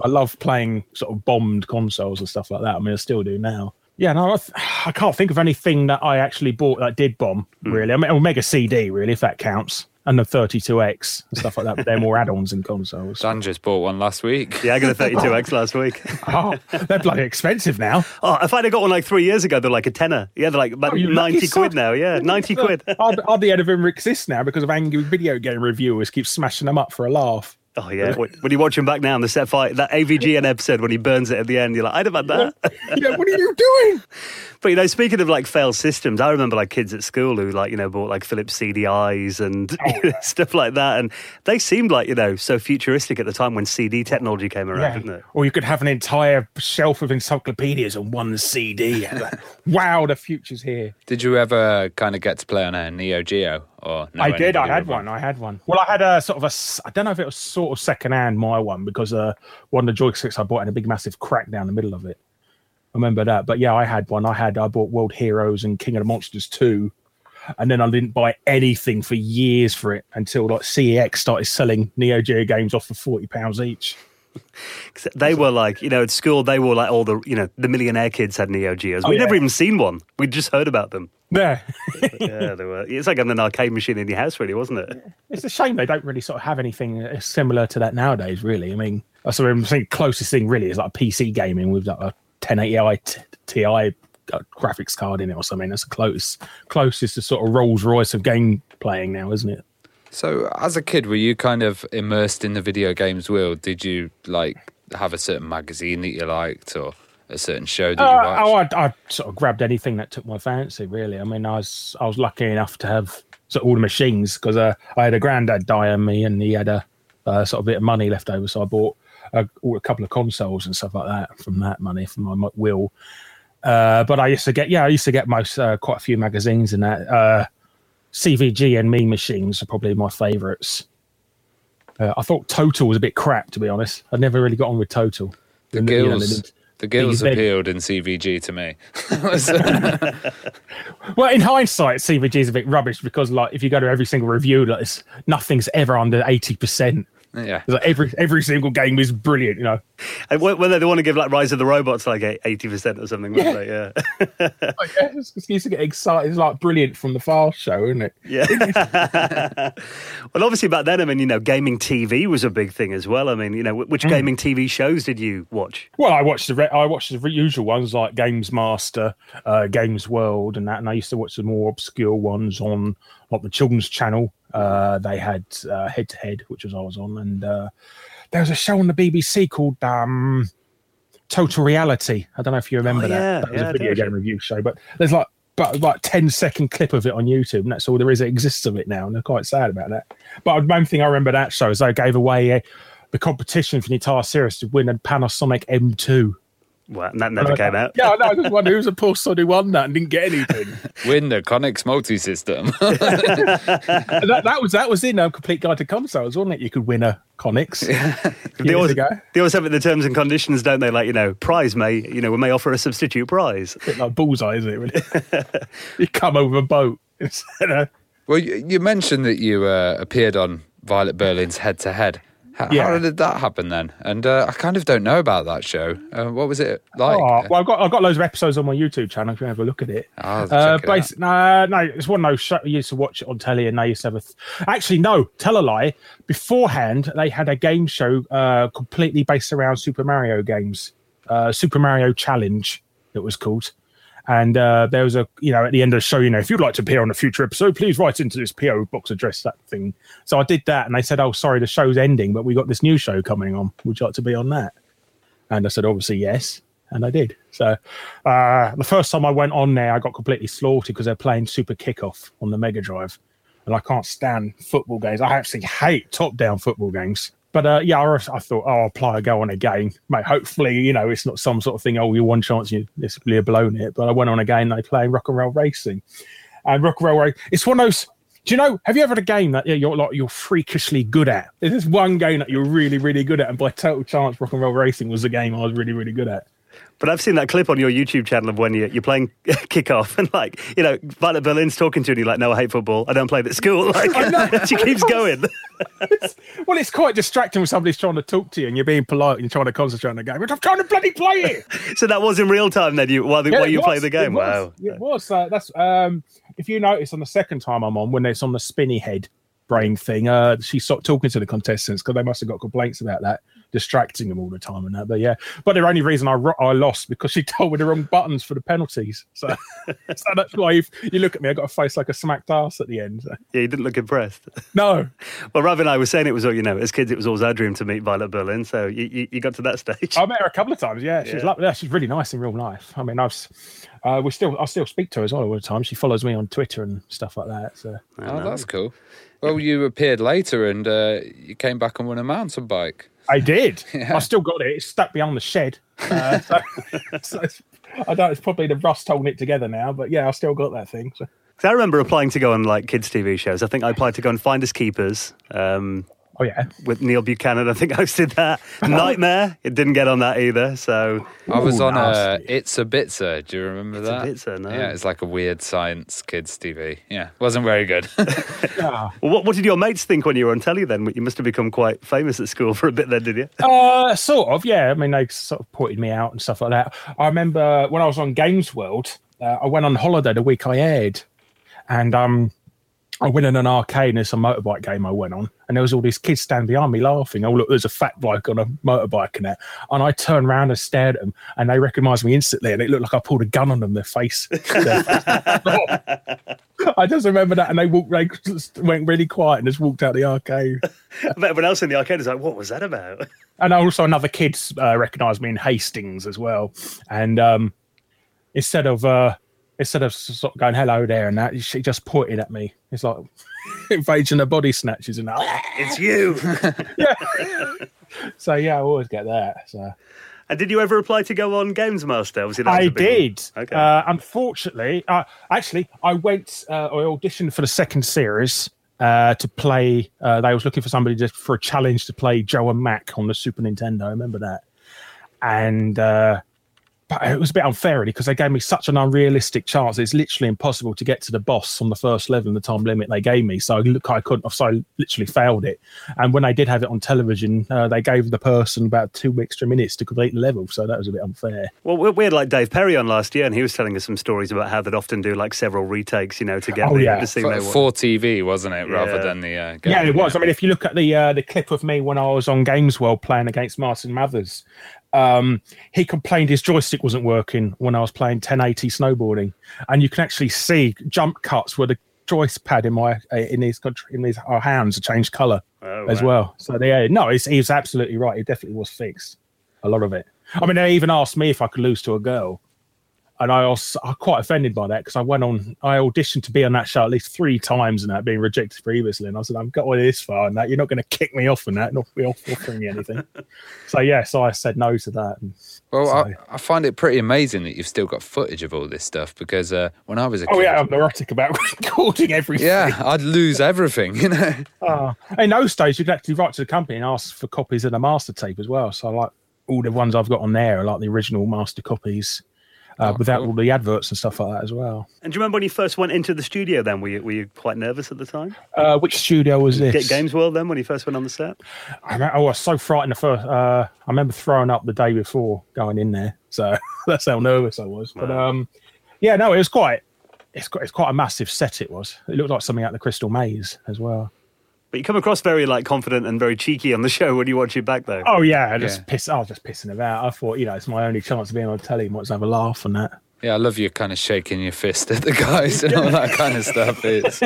I love playing sort of bombed consoles and stuff like that. I mean, I still do now. Yeah, no, I, I can't think of anything that I actually bought that did bomb, really. Mm. I mean, Omega C D, really, if that counts. and the thirty-two X and stuff like that, but they're more add-ons and consoles. Dan just bought one last week. Yeah, I got a thirty-two X last week. Oh, they're bloody expensive now. Oh, I finally got one like three years ago. They're like a tenner. Yeah, they're like about oh, ninety quid now. Yeah, ninety quid. I'd, I'd be out of exists now because of angry video game reviewers keep smashing them up for a laugh. Oh, yeah. When you watch him back now on the set fight, that A V G N episode when he burns it at the end, you're like, I'd have had that. Yeah, yeah, what are you doing? But, you know, speaking of, like, failed systems, I remember, like, kids at school who, like, you know, bought, like, Philips C D Is and oh, yeah. stuff like that. And they seemed, like, you know, so futuristic at the time when C D technology came around, yeah. didn't it? Or you could have an entire shelf of encyclopedias on one C D. Like, wow, the future's here. Did you ever kind of get to play on a Neo Geo? Or no I did. I had one. one. I had one. Well, I had a sort of a... I don't know if it was sort of second-hand, my one, because uh, one of the joysticks I bought had a big, massive crack down the middle of it. I remember that. But yeah, I had one. I had... I bought World Heroes and King of the Monsters two, and then I didn't buy anything for years for it until like C E X started selling Neo Geo games off for forty pounds each. They were like, you know, at school, they were like all the, you know, the millionaire kids had Neo Geos. We'd oh, yeah. never even seen one. We'd just heard about them. Yeah. Yeah, they were. It's like an arcade machine in your house, really, wasn't it? Yeah. It's a shame they don't really sort of have anything similar to that nowadays, really. I mean, I sort of think closest thing really is like P C gaming with like a ten eighty Ti graphics card in it or something. That's the closest, closest to sort of Rolls Royce of game playing now, isn't it? So, as a kid, were you kind of immersed in the video games world? Did you, like, have a certain magazine that you liked or a certain show that uh, you watched? Oh, I, I sort of grabbed anything that took my fancy, really. I mean, I was I was lucky enough to have sort of all the machines because uh, I had a granddad die on me and he had a uh, sort of bit of money left over. So I bought a, a couple of consoles and stuff like that from that money, from my will. Uh, but I used to get, yeah, I used to get most uh, quite a few magazines and that. Uh, C V G and Me Machines are probably my favourites. Uh, I thought Total was a bit crap, to be honest. I never really got on with Total. The and, girls, you know, the, the girls appealed in C V G to me. Well, in hindsight, C V G is a bit rubbish because, like, if you go to every single review, like, it's, nothing's ever under eighty percent. Yeah, like every every single game is brilliant, you know. And whether they want to give like Rise of the Robots like eighty percent or something, yeah. They? Yeah. Oh, yeah, it's, it's used to get excited. It's like brilliant from the Far Show, isn't it? Yeah. Well, obviously back then, I mean, you know, gaming T V was a big thing as well. I mean, you know, which mm. gaming T V shows did you watch? Well, I watched the I watched the usual ones like Games Master, uh, Games World, and that. And I used to watch the more obscure ones on like the Children's Channel. Uh, they had uh, Head to Head, which was I was on, and uh, there was a show on the B B C called um, Total Reality. I don't know if you remember oh, that. Yeah, that was yeah, a video game review show, but there's like but like ten second clip of it on YouTube, and that's all there is that exists of it now, and they're quite sad about that. But the main thing I remember that show is they gave away uh, the competition for the entire series to win a Panasonic M two. Well, and that never and came like, out. Yeah, no, I was wondering who was a poor son who won that and didn't get anything. Win the Connex multi-system. that, that was that was in um, Complete Guide to Consoles, wasn't it? You could win a Connex. they, always, they always have it the terms and conditions, don't they? Like, you know, prize may, you know, we may offer a substitute prize. A bit like Bullseye, isn't it, really? You come over a boat. Well, you, you mentioned that you uh, appeared on Violet Berlin's Head to Head. How yeah. did that happen then? And uh, I kind of don't know about that show. Uh, what was it like? Oh, well, I've got I've got loads of episodes on my YouTube channel. If you have a look at it, oh, uh, it no, no, it's one of those shows. You used to watch it on telly, and they used to have a. Th- Actually, no, tell a lie. Beforehand, they had a game show uh, completely based around Super Mario games, uh, Super Mario Challenge, it was called. And uh, there was a, you know, at the end of the show, you know, if you'd like to appear on a future episode, please write into this P O box address, that thing. So I did that and they said, oh, sorry, the show's ending, but we got this new show coming on. Would you like to be on that? And I said, obviously, yes. And I did. So uh, the first time I went on there, I got completely slaughtered because they're playing Super Kickoff on the Mega Drive. And I can't stand football games. I actually hate top-down football games. But, uh, yeah, I, I thought, oh, I'll apply a go on again. Mate, hopefully, you know, it's not some sort of thing, oh, you one chance, you this really have blown it. But I went on again, they play Rock and Roll Racing. And Rock and Roll Racing, it's one of those, do you know, have you ever had a game that you're like you're freakishly good at? There's one game that you're really, really good at. And by total chance, Rock and Roll Racing was the game I was really, really good at. But I've seen that clip on your YouTube channel of when you're, you're playing kickoff and, like, you know, Violet Berlin's talking to you and you're like, no, I hate football. I don't play it at school. Like, she keeps going. It's, well, it's quite distracting when somebody's trying to talk to you and you're being polite and you're trying to concentrate on the game. But I'm trying to bloody play it. So that was in real time then, you, while, the, yeah, while you was, play the game? It wow. Was, it was. Uh, that's, um, if you notice on the second time I'm on, when it's on the spinny head, brain thing. Uh, she stopped talking to the contestants because they must have got complaints about that, distracting them all the time and that. But yeah, but the only reason I ro- I lost because she told me the wrong buttons for the penalties. So, so that's why if you look at me, I got a face like a smacked ass at the end. So. Yeah, you didn't look impressed. No. Well, Rob and I were saying it was all, you know, as kids, it was always our dream to meet Violet Berlin. So you, you, you got to that stage. I met her a couple of times. Yeah, she's yeah. Like, yeah, she's really nice in real life. I mean, I've uh, we still I still speak to her as well all the time. She follows me on Twitter and stuff like that. So oh, that's cool. Well, you appeared later and uh, you came back and won a mountain bike. I did. Yeah. I still got it. It's stuck behind the shed. Uh, so, so it's, I don't. It's probably the rust holding it together now. But yeah, I still got that thing. So. I remember applying to go on like kids' T V shows. I think I applied to go on Finders Keepers. Um, oh yeah, with Neil Buchanan. I think I did that. Nightmare. It didn't get on that either. So I was Ooh, on a It's a Bitzer. Do you remember it's that? It's a Bitzer. No. Yeah, it's like a weird science kids' T V. Yeah, wasn't very good. Yeah. What, what did your mates think when you were on telly then? You must have become quite famous at school for a bit then, did you? Uh, sort of, yeah. I mean, they sort of pointed me out and stuff like that. I remember when I was on Games World, uh, I went on holiday the week I aired. And um, I went in an arcade and there's a motorbike game I went on. And there was all these kids standing behind me laughing. Oh, look, there's a fat bloke on a motorbike and that. And I turned around and stared at them and they recognised me instantly. And it looked like I pulled a gun on them, their face. I just remember that. And they walked, they just went really quiet and just walked out the arcade. But everyone else in the arcade was like, what was that about? And also another kid uh, recognised me in Hastings as well. And um, instead of... Uh, Instead of sort of going, hello there, and that, she just pointed at me. It's like invasion of body snatches and that. It's you. Yeah. So, yeah, I always get that. So. And did you ever apply to go on Games Master? Obviously, that was I did. Okay. Uh, unfortunately, uh, actually, I went, uh, I auditioned for the second series uh, to play. Uh, they was looking for somebody just for a challenge to play Joe and Mac on the Super Nintendo. I remember that. And... Uh, But it was a bit unfair, really, because they gave me such an unrealistic chance. It's literally impossible to get to the boss on the first level in the time limit they gave me. So look, I couldn't. So I literally failed it. And when I did have it on television, uh, they gave the person about two extra minutes to complete the level. So that was a bit unfair. Well, we had like Dave Perry on last year, and he was telling us some stories about how they'd often do like several retakes, you know, to get oh, the, yeah. the scene. Like for T V, wasn't it, yeah. rather than the uh, game? Yeah, it was. Yeah. I mean, if you look at the uh, the clip of me when I was on Games World playing against Martin Mathers. Um, he complained his joystick wasn't working when I was playing ten eighty snowboarding, and you can actually see jump cuts where the joystick pad in my in these in these our hands changed colour oh, as wow. well. So yeah, no, it's, he was absolutely right. It definitely was fixed a lot of it. I mean, they even asked me if I could lose to a girl, and I was I'm quite offended by that because I went on, I auditioned to be on that show at least three times and that being rejected previously, and I said I've got all this far and that you're not going to kick me off on that, not be offering me anything. So yeah, so I said no to that. And well, so. I, I find it pretty amazing that you've still got footage of all this stuff because uh, when I was a oh, kid, oh yeah, I'm neurotic about recording everything. Yeah, I'd lose everything, you know. Uh, in those days, you could actually write to the company and ask for copies of the master tape as well. So like all the ones I've got on there are like the original master copies. Uh, oh, without cool. all the adverts and stuff like that as well. And do you remember when you first went into the studio then? Were you, were you quite nervous at the time? Uh, which studio was this? Get Games World then, when you first went on the set? I, remember, I was so frightened. The first, uh, I remember throwing up the day before going in there. So that's how nervous I was. Wow. But um, yeah, no, it was quite, it's quite, it's quite a massive set it was. It looked like something out of the Crystal Maze as well. But you come across very like confident and very cheeky on the show when you watch it back, though. Oh yeah, I just yeah. piss. I was just pissing about. I thought, you know, it's my only chance of being on telly. Might as have a laugh and that. Yeah, I love you kind of shaking your fist at the guys and all that kind of stuff. It's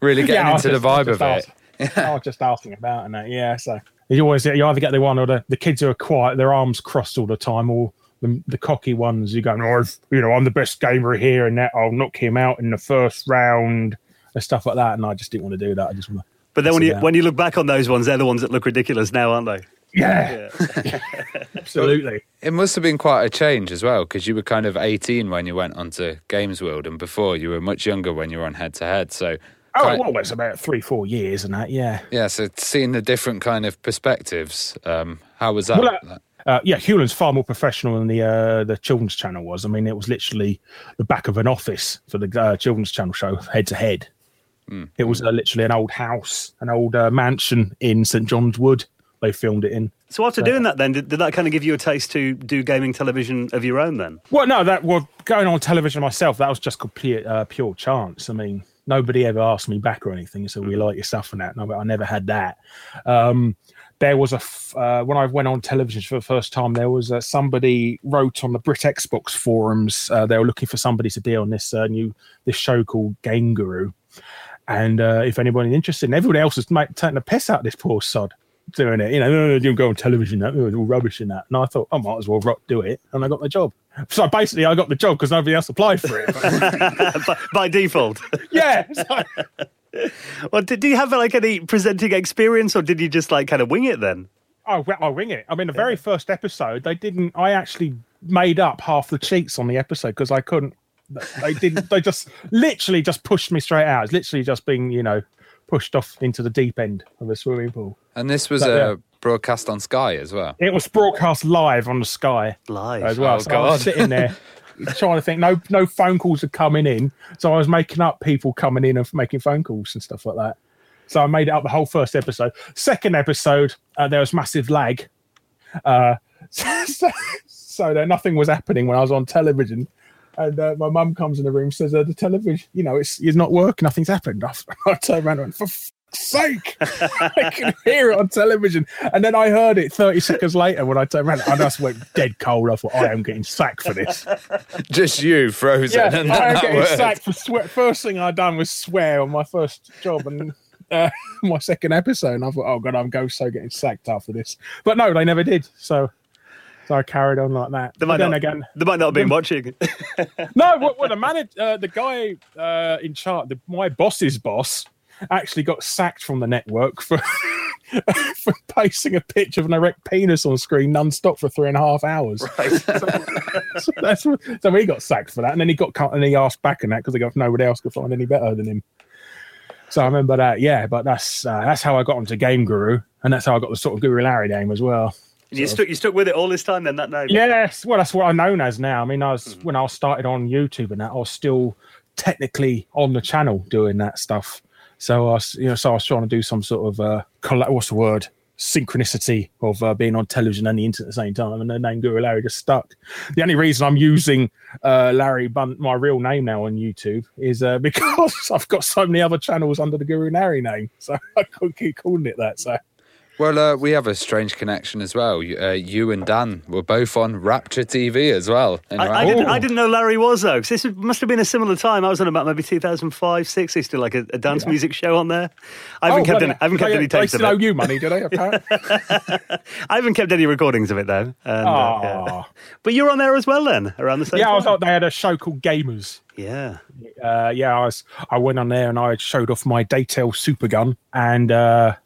really getting yeah, into just, the vibe of ask, it. I was just asking about and that. Yeah, so you always you either get the one or the, the kids who are quiet, their arms crossed all the time, or the, the cocky ones who go, oh, you know, I'm the best gamer here and that. I'll knock him out in the first round and stuff like that. And I just didn't want to do that. I just want to. But then when you, when you look back on those ones, they're the ones that look ridiculous now, aren't they? Yeah, yeah. Absolutely. It must have been quite a change as well, because you were kind of eighteen when you went onto Games World, and before you were much younger when you were on Head to Head. So, oh, quite, well, it's about three, four years and that, yeah. Yeah, so seeing the different kind of perspectives, um, how was that? Well, uh, Uh, yeah, Hewland's far more professional than the uh, the children's channel was. I mean, it was literally the back of an office for the uh, children's channel show, Head to Head. Mm. It was uh, literally an old house, an old uh, mansion in Saint John's Wood. They filmed it in. So after so, doing that then, did, did that kind of give you a taste to do gaming television of your own then? Well, no, that was well, going on television myself, that was just complete uh, pure chance. I mean, nobody ever asked me back or anything. So we like your stuff and that. No, but I never had that. Um, there was a f- uh, when I went on television for the first time, there was uh, somebody wrote on the Brit Xbox forums. Uh, they were looking for somebody to be on this uh, new this show called Game Guru. And uh, if anybody's interested, and everybody else is mate, taking the piss out of this poor sod doing it. You know, no, no, don't go on television. That was all rubbish and that. And I thought I might as well rock do it, and I got my job. So basically, I got the job because nobody else applied for it. by, by default. Yeah. So. Well, did, do you have like any presenting experience, or did you just like kind of wing it then? I, I wing it. I mean, the very yeah. first episode, they didn't. I actually made up half the cheats on the episode because I couldn't. They didn't. They just literally just pushed me straight out. It's literally just being, you know, pushed off into the deep end of a swimming pool. And this was but, a yeah. broadcast on Sky as well. It was broadcast live on the Sky live as well. Oh, so God. I was sitting there trying to think. No, no phone calls are coming in, so I was making up people coming in and making phone calls and stuff like that. So I made it up the whole first episode. Second episode, uh, there was massive lag, uh, so, so that nothing was happening when I was on television. And uh, my mum comes in the room, says, uh, the television, you know, it's it's not working, nothing's happened. I, I turned around and went, for fuck's sake, I can hear it on television. And then I heard it thirty seconds later when I turned around. I just went dead cold. I thought, I am getting sacked for this. Just you, frozen. Yeah, and I am getting word. sacked for swear. First thing I done was swear on my first job and uh, my second episode. And I thought, oh, God, I'm go so getting sacked after this. But no, they never did, so... So I carried on like that. They might not, again, they might not have been watching. No, well, well, the manager, uh, the guy uh, in charge, the, my boss's boss, actually got sacked from the network for for pasting a picture of an erect penis on screen non-stop for three and a half hours. Right. So, so, that's, so he got sacked for that, and then he got cut, and he asked back on that because they got nobody else could find any better than him. So I remember that, yeah. But that's uh, that's how I got onto Game Guru, and that's how I got the sort of Guru Larry name as well. And you stuck, you stuck with it all this time then, that name? Yes, well, that's what I'm known as now. I mean, I was mm. when I started on YouTube and that, I was still technically on the channel doing that stuff. So I was, you know, so I was trying to do some sort of, uh, what's the word, synchronicity of uh, being on television and the internet at the same time. And the name Guru Larry just stuck. The only reason I'm using uh, Larry Bundy, my real name now on YouTube, is uh, because I've got so many other channels under the Guru Larry name. So I couldn't keep calling it that, so... Well, uh, we have a strange connection as well. Uh, you and Dan were both on Rapture T V as well. I, I, didn't, I didn't know Larry was, though, because this must have been a similar time. I was on about maybe two thousand five, two thousand six. There's still like a, a dance yeah. music show on there. I haven't oh, kept, well, any, I haven't kept they, any tapes of it. They still owe you money, do they? I haven't kept any recordings of it, though. And, uh, yeah. But you were on there as well, then, around the same yeah, time? Yeah, I thought they had a show called Gamers. Yeah. Uh, yeah, I, was, I went on there and I showed off my Daytel Supergun and... Uh,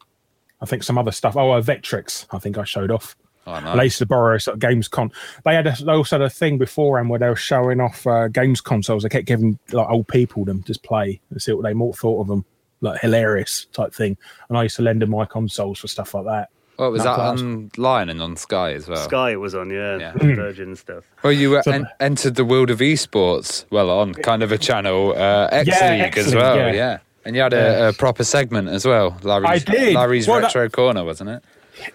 I think some other stuff. Oh, uh, Vectrex, I think I showed off. Oh, nice. I used to borrow sort of Gamescom. They had a, they also had a thing beforehand where they were showing off uh, games consoles. They kept giving like old people them to play and see what they more thought of them, like hilarious type thing. And I used to lend them my consoles for stuff like that. Well, was that, that online and on Sky as well? Sky it was on, yeah, yeah. Virgin stuff. Well, you uh, so, en- entered the world of esports, well, on kind of a channel, uh, X yeah, League as well, yeah. yeah. And you had a, a proper segment as well, Larry's, I did. Larry's well, Retro that, Corner, wasn't it?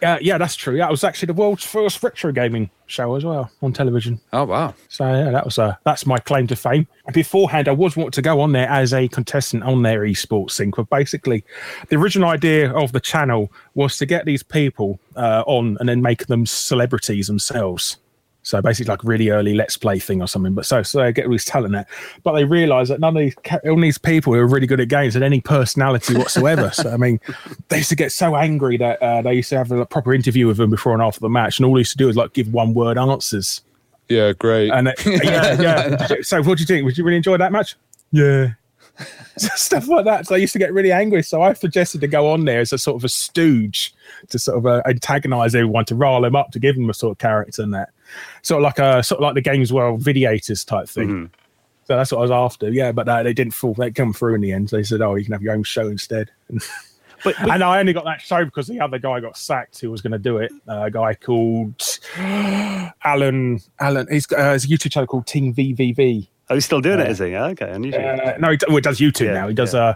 Uh, yeah, that's true. That was actually the world's first retro gaming show as well on television. Oh, wow. So, yeah, that was a, that's my claim to fame. Beforehand, I was wanting to go on there as a contestant on their esports thing. But basically, the original idea of the channel was to get these people uh, on and then make them celebrities themselves. So basically like really early Let's Play thing or something. But so so they get all this talent there. But they realise that none of these, all these people who are really good at games had any personality whatsoever. So, I mean, they used to get so angry that uh, they used to have a like, proper interview with them before and after the match. And all they used to do is like give one word answers. Yeah, great. And it, yeah, yeah. So what do you think? Would you really enjoy that match? Yeah. Stuff like that. So I used to get really angry. So I suggested to go on there as a sort of a stooge to sort of uh, antagonise everyone, to rile them up, to give them a sort of character and that. Sort of like a sort of like the Games World videators type thing. Mm-hmm. So that's what I was after. Yeah, but uh, they didn't fall. They come through in the end. They said, "Oh, you can have your own show instead." And, but, but, and I only got that show because the other guy got sacked who was going to do it. Uh, a guy called Alan. Alan. He's uh, his YouTube channel called Team V V V. Oh, he's still doing uh, it, is he? Okay, unusual. Uh, no, he, well, he does YouTube yeah, now. He does. Yeah. Uh,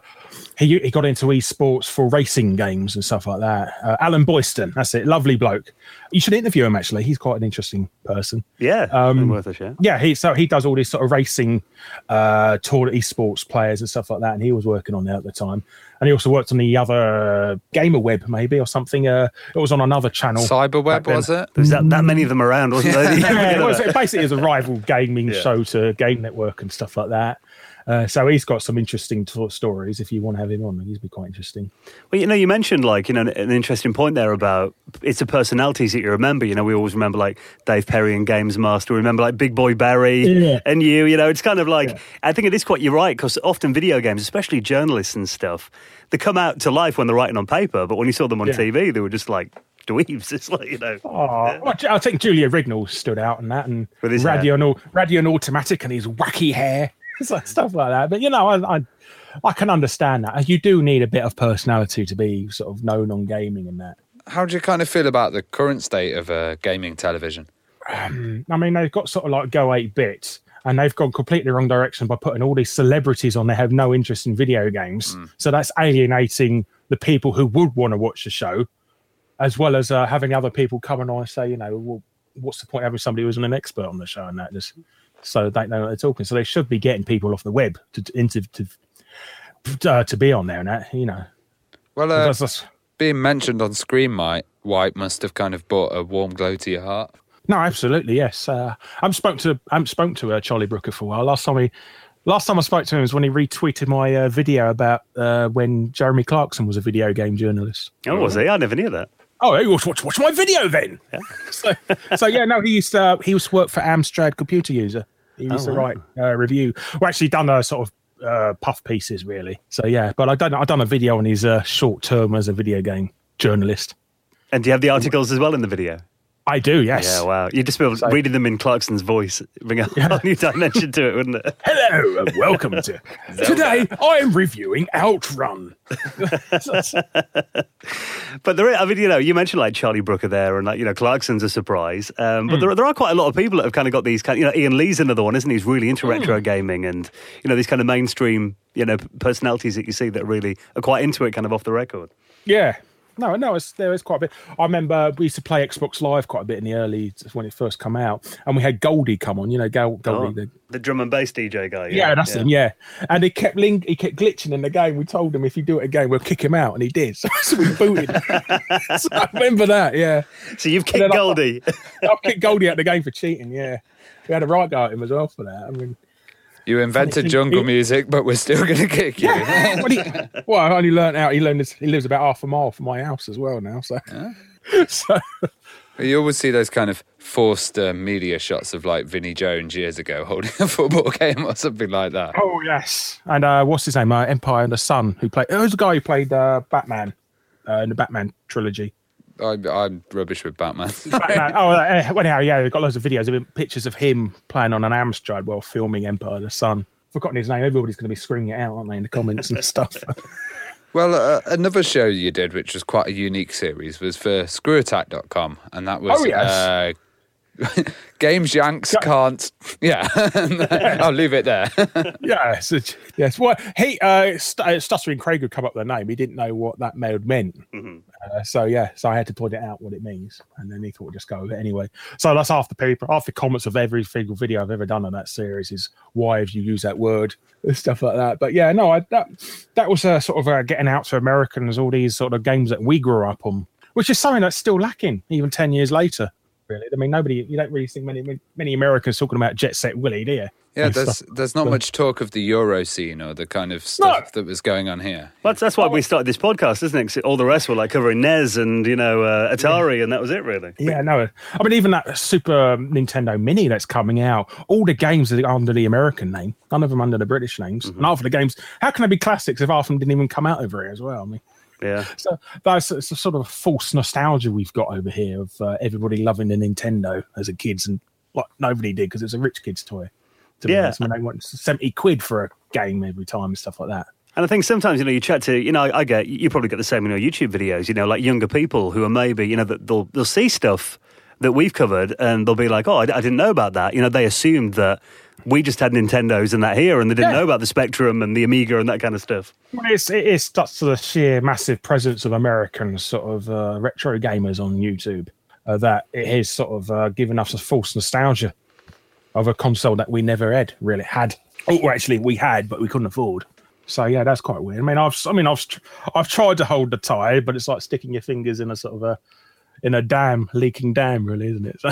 he he got into esports for racing games and stuff like that. Uh, Alan Boyston, that's it. Lovely bloke. You should interview him. Actually, he's quite an interesting person. Yeah, um, worth a share. Yeah, he so he does all this sort of racing uh, tour esports players and stuff like that. And he was working on that at the time. And he also worked on the other uh, GamerWeb, maybe, or something. Uh, it was on another channel. Cyberweb, was it? There was that, that many of them around, wasn't there? Yeah, it was, it basically is a rival gaming yeah. show to Game Network and stuff like that. Uh, so he's got some interesting t- stories. If you want to have him on, he'd be quite interesting. Well, you know, you mentioned like, you know, an interesting point there about it's the personalities that you remember. You know, we always remember like Dave Perry and Games Master. We remember like Big Boy Barry yeah. and you, you know, it's kind of like, yeah. I think it is quite, you're right, because often video games, especially journalists and stuff, they come out to life when they're writing on paper, but when you saw them on yeah. T V, they were just like, dweebs. It's like, you know. Oh, well, I think Julia Rignall stood out in that, and Radeon, Radeon Automatic and his wacky hair. Stuff like that. But, you know, I, I I can understand that. You do need a bit of personality to be sort of known on gaming and that. How do you kind of feel about the current state of uh, gaming television? Um, I mean, they've got sort of like Go eight-bit, and they've gone completely the wrong direction by putting all these celebrities on that have no interest in video games. Mm. So that's alienating the people who would want to watch the show, as well as uh, having other people come on and say, you know, well, what's the point of having somebody who's an expert on the show and that just... So they know what they're talking. So they should be getting people off the web to to to, uh, to be on there, and that, you know. Well, uh, that's, being mentioned on Screen White must have kind of brought a warm glow to your heart. No, absolutely, yes. Uh, I've spoken to I've spoken to uh, Charlie Brooker for a while. Last time we, last time I spoke to him was when he retweeted my uh, video about uh, when Jeremy Clarkson was a video game journalist. Oh, was he? I never knew that. Oh, you ought to watch, watch my video then. Yeah. So, so yeah, no, he used to, uh, he used to work for Amstrad Computer User. He used oh, to write wow. uh, review. Well, actually, done a sort of uh, puff pieces really. So yeah, but I done I done a video on his uh, short term as a video game journalist. And do you have the articles as well in the video? I do, yes. Yeah, wow. You'd just be able to so, reading them in Clarkson's voice, bring a yeah. whole new dimension to it, wouldn't it? Hello and welcome to... Today, I am reviewing Outrun. But there, I mean, you know, you mentioned like Charlie Brooker there, and like, you know, Clarkson's a surprise. Um, but mm. there, there are quite a lot of people that have kind of got these kind of, you know, Ian Lee's another one, isn't he? He's really into mm. retro gaming and, you know, these kind of mainstream, you know, personalities that you see that really are quite into it, kind of off the record. Yeah. No, no, it's, there is quite a bit. I remember we used to play Xbox Live quite a bit in the early, when it first came out, and we had Goldie come on, you know, Goldie. Oh, the, the drum and bass D J guy. Yeah, yeah that's yeah. him, yeah. And he kept ling- he kept glitching in the game. We told him, if you do it again, we'll kick him out, and he did. So, so we booted him. So I remember that, yeah. So you've kicked Goldie. I, I kicked Goldie out of the game for cheating, yeah. We had a right go at him as well for that. I mean... You invented jungle music, but we're still going to kick you. Yeah. Well, he, well, I only learned out. He learned this, he lives about half a mile from my house as well now. So, yeah. so. Well, you always see those kind of forced uh, media shots of like Vinnie Jones years ago holding a football game or something like that. Oh yes, and uh, what's his name? Uh, Empire and the Sun. Who played? It was a guy who played uh, Batman uh, in the Batman trilogy. I, I'm rubbish with Batman. Batman. Oh, uh, anyhow, yeah, we've got loads of videos of him, pictures of him playing on an Amstrad while filming Empire of the Sun. Forgotten his name. Everybody's going to be screaming it out, aren't they, in the comments and stuff. Well, uh, another show you did, which was quite a unique series, was for screw attack dot com, and that was... Oh, yes. Uh, Games Yanks yeah. can't. Yeah, I'll leave it there. yes, yes. Well, he uh, St- Stuttering Craig would come up with the name. He didn't know what that mode meant. Mm-hmm. Uh, so yeah, so I had to point it out what it means, and then he thought we'll just go with it anyway. So that's half the people, half the comments of every single video I've ever done on that series is why have you used that word and stuff like that. But yeah, no, I, that that was uh, sort of uh, getting out to Americans all these sort of games that we grew up on, which is something that's still lacking even ten years later. Really, I mean, nobody. You don't really see many many Americans talking about Jet Set Willy, do you? Yeah, and there's stuff. There's not much talk of the Euro scene or the kind of stuff no. that was going on here. Well, that's, that's why we started this podcast, isn't it? Because all the rest were like covering N E S and you know uh, Atari, yeah. and that was it, really. Yeah, no. I mean, even that Super Nintendo Mini that's coming out, all the games are under the American name, none of them under the British names. Mm-hmm. And half of the games, how can they be classics if half of them didn't even come out over here as well? I mean. Yeah. So that's it's a sort of false nostalgia we've got over here of uh, everybody loving the Nintendo as a kids, and like nobody did because it was a rich kid's toy. To be yeah. honest, I mean, they want seventy quid for a game every time and stuff like that. And I think sometimes, you know, you chat to, you know, I get, you probably get the same in your YouTube videos, you know, like younger people who are maybe, you know, that they'll they'll see stuff that we've covered and they'll be like, oh, I, I didn't know about that. You know, they assumed that we just had Nintendos and that here, and they didn't yeah. know about the Spectrum and the Amiga and that kind of stuff. Well, it's, it's that's the sheer massive presence of American sort of uh, retro gamers on YouTube uh, that it has sort of uh, given us a false nostalgia of a console that we never had really had. Oh, actually, we had, but we couldn't afford. So yeah, that's quite weird. I mean, I've I mean I've I've tried to hold the tie, but it's like sticking your fingers in a sort of a in a dam, leaking dam, really, isn't it? So.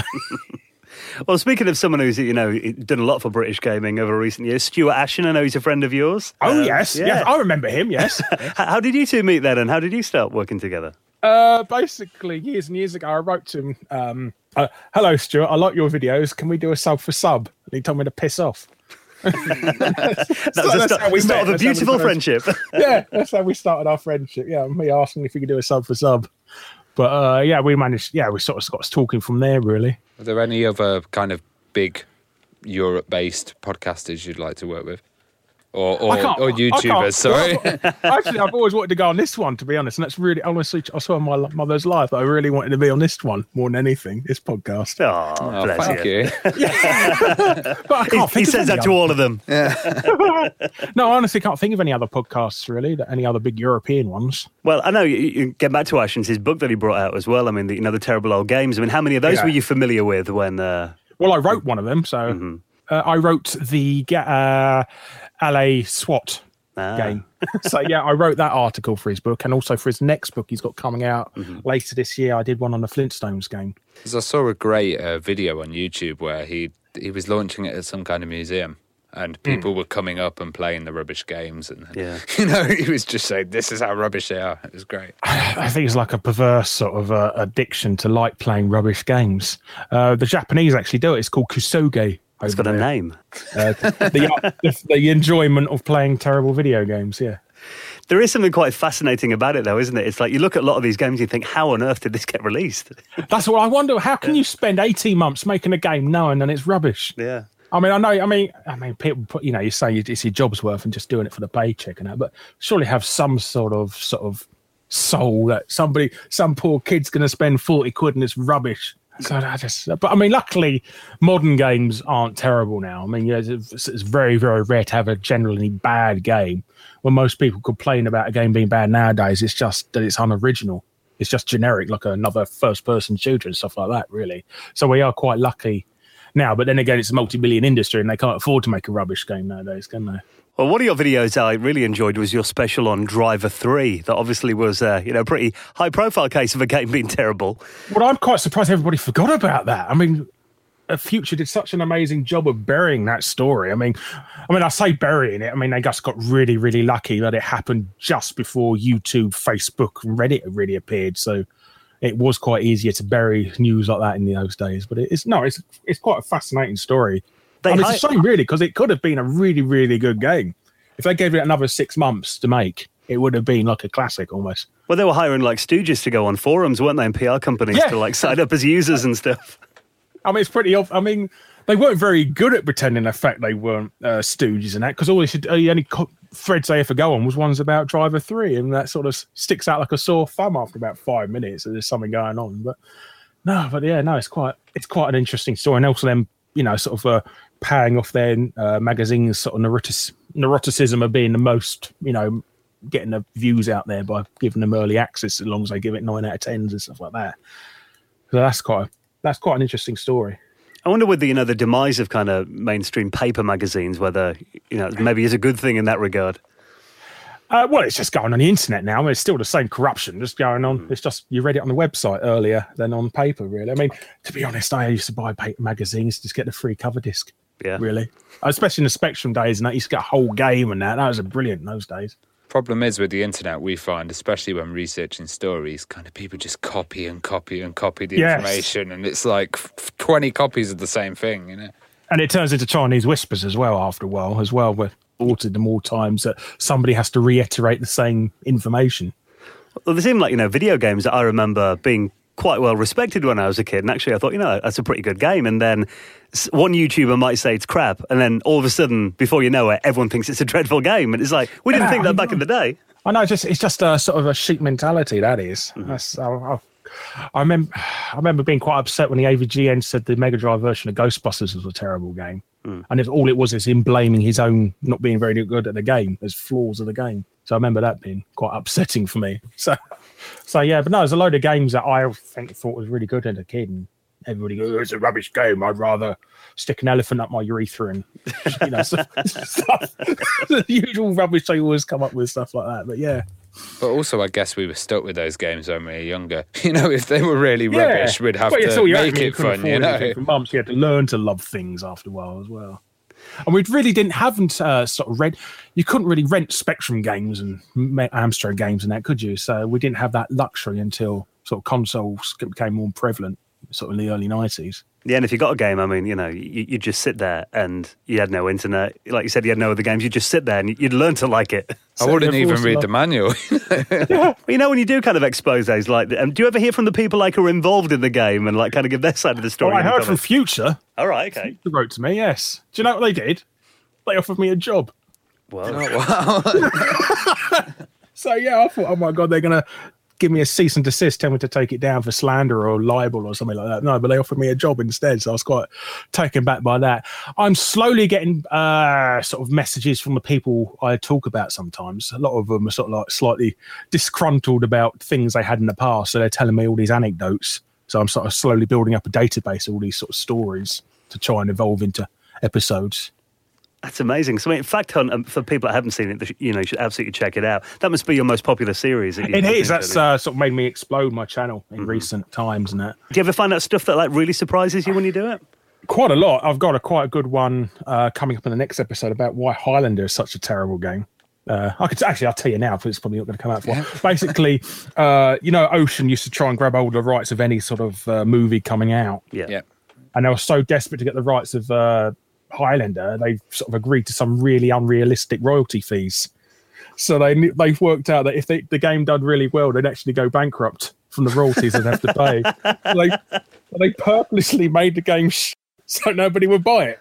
Well, speaking of someone who's, you know, done a lot for British gaming over recent years, Stuart Ashen, I know he's a friend of yours. Oh, um, yes. Yeah. Yes, I remember him, yes. How did you two meet then, and how did you start working together? Uh, basically, years and years ago, I wrote to him, um, uh, hello, Stuart, I like your videos. Can we do a sub for sub? And he told me to piss off. That so was the start, start of a beautiful friendship. Yeah, that's how we started our friendship. Yeah, me asking if we could do a sub for sub. But uh, yeah, we managed. Yeah, we sort of got us talking from there, really. Are there any other kind of big Europe-based podcasters you'd like to work with, or or, or YouTubers? Sorry. Well, I've, actually, I've always wanted to go on this one, to be honest. And that's really honestly, I saw in my mother's life that I really wanted to be on this one more than anything. This podcast. Oh, oh bless thank you. you. But I can't he, he says that other. to all of them. Yeah. No, I honestly can't think of any other podcasts really, that any other big European ones. Well, I know, you, you get back to Ashton's, his book that he brought out as well. I mean, the, you know, the terrible old games. I mean, how many of those yeah. were you familiar with when... Uh... Well, I wrote one of them, so... Mm-hmm. Uh, I wrote the uh, L A SWAT ah. game. So, yeah, I wrote that article for his book and also for his next book he's got coming out mm-hmm. later this year. I did one on the Flintstones game. Because I saw a great uh, video on YouTube where he he was launching it at some kind of museum. And people mm. were coming up and playing the rubbish games. And, yeah. you know, he was just saying, this is how rubbish they are. It was great. I think it's like a perverse sort of uh, addiction to like playing rubbish games. Uh, the Japanese actually do it. It's called kusoge. It's got there. a name. Uh, the, the, the enjoyment of playing terrible video games, yeah. There is something quite fascinating about it, though, isn't it? It's like you look at a lot of these games and you think, how on earth did this get released? That's what I wonder. How can you spend eighteen months making a game knowing that it's rubbish? Yeah. I mean, I know, I mean, I mean, people put, you know, you say it's your job's worth and just doing it for the paycheck and that, but surely have some sort of sort of soul that somebody, some poor kid's going to spend forty quid and it's rubbish. So I just, but I mean, luckily, modern games aren't terrible now. I mean, you know, it's, it's very, very rare to have a generally bad game. When most people complain about a game being bad nowadays, it's just that it's unoriginal. It's just generic, like another first-person shooter and stuff like that, really. So we are quite lucky now. But then again, it's a multi-billion industry, and they can't afford to make a rubbish game nowadays, can they? Well, one of your videos I really enjoyed was your special on Driver three. That obviously was a uh, you know, pretty high-profile case of a game being terrible. Well, I'm quite surprised everybody forgot about that. I mean, Future did such an amazing job of burying that story. I mean, I mean, I say burying it. I mean, they just got really, really lucky that it happened just before YouTube, Facebook, and Reddit really appeared. So it was quite easier to bury news like that in those days. But it's no, it's it's quite a fascinating story. They and it's a shame, really, because it could have been a really, really good game. If they gave it another six months to make, it would have been like a classic almost. Well, they were hiring like stooges to go on forums, weren't they, and P R companies yeah. to like sign up as users and stuff. I mean, it's pretty off. I mean, they weren't very good at pretending the fact they weren't uh, stooges and that, because all they should, uh, the only co- threads they ever go on was ones about Driver three, and that sort of sticks out like a sore thumb after about five minutes that there's something going on. But no, but yeah, no, it's quite, it's quite an interesting story. And also them, you know, sort of uh, paying off their uh, magazine's sort of neurotic- neuroticism of being the most, you know, getting the views out there by giving them early access as long as they give it nine out of tens and stuff like that. So that's quite, that's quite an interesting story. I wonder whether, you know, the demise of kind of mainstream paper magazines, whether, you know, maybe is a good thing in that regard. Uh, well, it's just going on the internet now. I mean, it's still the same corruption just going on. It's just you read it on the website earlier than on paper, really. I mean, to be honest, I used to buy paper magazines, just get the free cover disc, yeah. really. Especially in the Spectrum days, and that used to get a whole game and that. That was brilliant in those days. Problem is with the internet, we find, especially when researching stories, kind of people just copy and copy and copy the yes. information, and it's like twenty copies of the same thing, you know. And it turns into Chinese whispers as well after a while, as well, with altered them all times that somebody has to reiterate the same information. Well, they seem like, you know, video games that I remember being quite well respected when I was a kid, and actually I thought, you know, that's a pretty good game, and then one YouTuber might say it's crap, and then all of a sudden, before you know it, everyone thinks it's a dreadful game, and it's like, we didn't yeah, think that I back know. in the day. I know, it's just, it's just a sort of a sheep mentality, that is. Mm-hmm. That's, I, I I remember, I remember being quite upset when the A V G N said the Mega Drive version of Ghostbusters was a terrible game, mm. and if all it was is him blaming his own not being very good at the game, there's flaws of the game. So I remember that being quite upsetting for me. So, so yeah, but no, there's a load of games that I think thought was really good as a kid. And everybody goes, oh, it's a rubbish game. I'd rather stick an elephant up my urethra and, you know, stuff, stuff, the usual rubbish they always come up with, stuff like that. But yeah. But also, I guess we were stuck with those games when we were younger. You know, if they were really yeah. rubbish, we'd have well, to make it fun, you know. For months, you had to learn to love things after a while as well. And we really didn't have uh, sort of rent. You couldn't really rent Spectrum games and Amstrad games and that, could you? So we didn't have that luxury until sort of consoles became more prevalent, sort of in the early nineties. Yeah, and if you got a game, I mean, you know, you, you'd just sit there and you had no internet. Like you said, you had no other games. You'd just sit there and you'd learn to like it. So I wouldn't even read like... the manual. Yeah. Well, you know, when you do kind of exposés like that, um, do you ever hear from the people like who are involved in the game and like kind of give their side of the story? Well, I heard from Future. All right, okay. Future wrote to me, yes. Do you know what they did? They offered me a job. Well, wow. So, yeah, I thought, oh, my God, they're going to... give me a cease and desist, tell me to take it down for slander or libel or something like that. No, but they offered me a job instead, so I was quite taken back by that. I'm slowly getting uh, sort of messages from the people I talk about sometimes. A lot of them are sort of like slightly disgruntled about things they had in the past, so they're telling me all these anecdotes. So I'm sort of slowly building up a database of all these sort of stories to try and evolve into episodes. That's amazing. So, I mean, Fact Hunt, for people that haven't seen it, you know, you should absolutely check it out. That must be your most popular series. It is. That's uh, sort of made me explode my channel in mm-hmm. recent times and that. Do you ever find out stuff that, like, really surprises you when you do it? Quite a lot. I've got a quite a good one uh, coming up in the next episode about why Highlander is such a terrible game. Uh, I could actually, I'll tell you now, because it's probably not going to come out for a while. Basically, uh, you know, Ocean used to try and grab hold of the rights of any sort of uh, movie coming out. Yeah. yeah. And they were so desperate to get the rights of... Uh, Highlander, they sort of agreed to some really unrealistic royalty fees. So they they've worked out that if they, the game done really well, they'd actually go bankrupt from the royalties they'd have to pay. So they they purposely made the game sh- so nobody would buy it.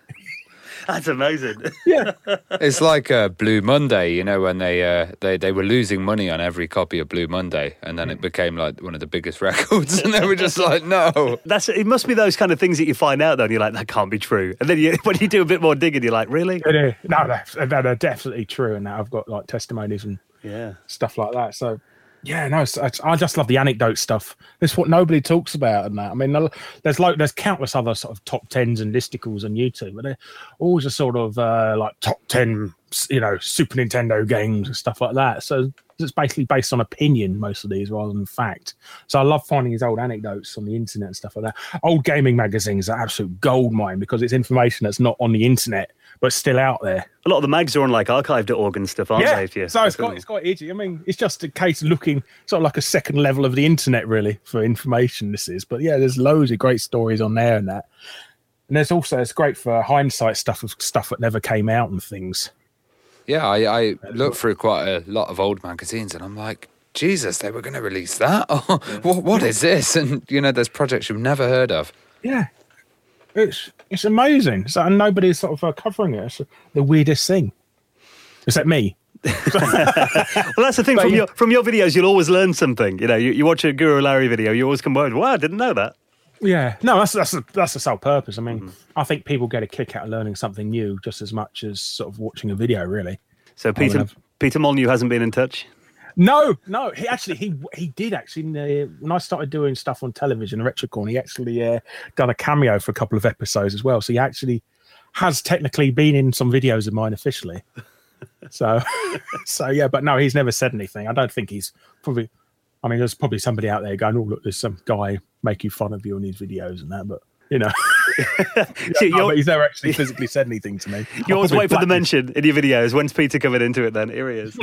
That's amazing. Yeah, it's like uh, Blue Monday, you know, when they uh, they they were losing money on every copy of Blue Monday, and then it became like one of the biggest records, and they were just like, no. That's it. Must be those kind of things that you find out, though, and you're like, that can't be true. And then you, when you do a bit more digging, you're like, really? No, no, they're definitely true, and I've got like testimonies and yeah, stuff like that. So. Yeah, no, I just love the anecdote stuff. That's what nobody talks about, and that. I mean, there's like there's countless other sort of top tens and listicles on YouTube, but they're always a sort of uh, like top ten, you know, Super Nintendo games and stuff like that. So it's basically based on opinion, most of these, rather than fact. So I love finding these old anecdotes on the internet and stuff like that. Old gaming magazines are absolute goldmine because it's information that's not on the internet. But still out there. A lot of the mags are on like archive dot org and stuff, aren't yeah. they? If you, so it's quite, it's quite easy. I mean, it's just a case of looking sort of like a second level of the internet, really, for information this is. But yeah, there's loads of great stories on there and that. And there's also, it's great for hindsight stuff of stuff that never came out and things. Yeah, I, I looked through quite a lot of old magazines and I'm like, Jesus, they were going to release that? Oh, yeah. what, what is this? And, you know, there's projects you've never heard of. Yeah. It's it's amazing. So, and nobody's sort of uh, covering it. It's the weirdest thing. Except me. Well, that's the thing. But from yeah. your from your videos, you'll always learn something. You know, you, you watch a Guru Larry video, you always come back, wow, I didn't know that. Yeah. No, that's that's the, that's the sole purpose. I mean, mm. I think people get a kick out of learning something new just as much as sort of watching a video, really. So Peter have... Peter Molyneux hasn't been in touch? No, no. He actually, he he did actually. Uh, when I started doing stuff on television, Retrocorn, he actually uh, done a cameo for a couple of episodes as well. So he actually has technically been in some videos of mine officially. So, so yeah, but no, he's never said anything. I don't think he's probably. I mean, there's probably somebody out there going, "Oh, look, there's some guy making fun of you on his videos and that," but you know, See, no, but he's never actually physically said anything to me. You always wait for the mention in your videos. When's Peter coming into it? Then here he is.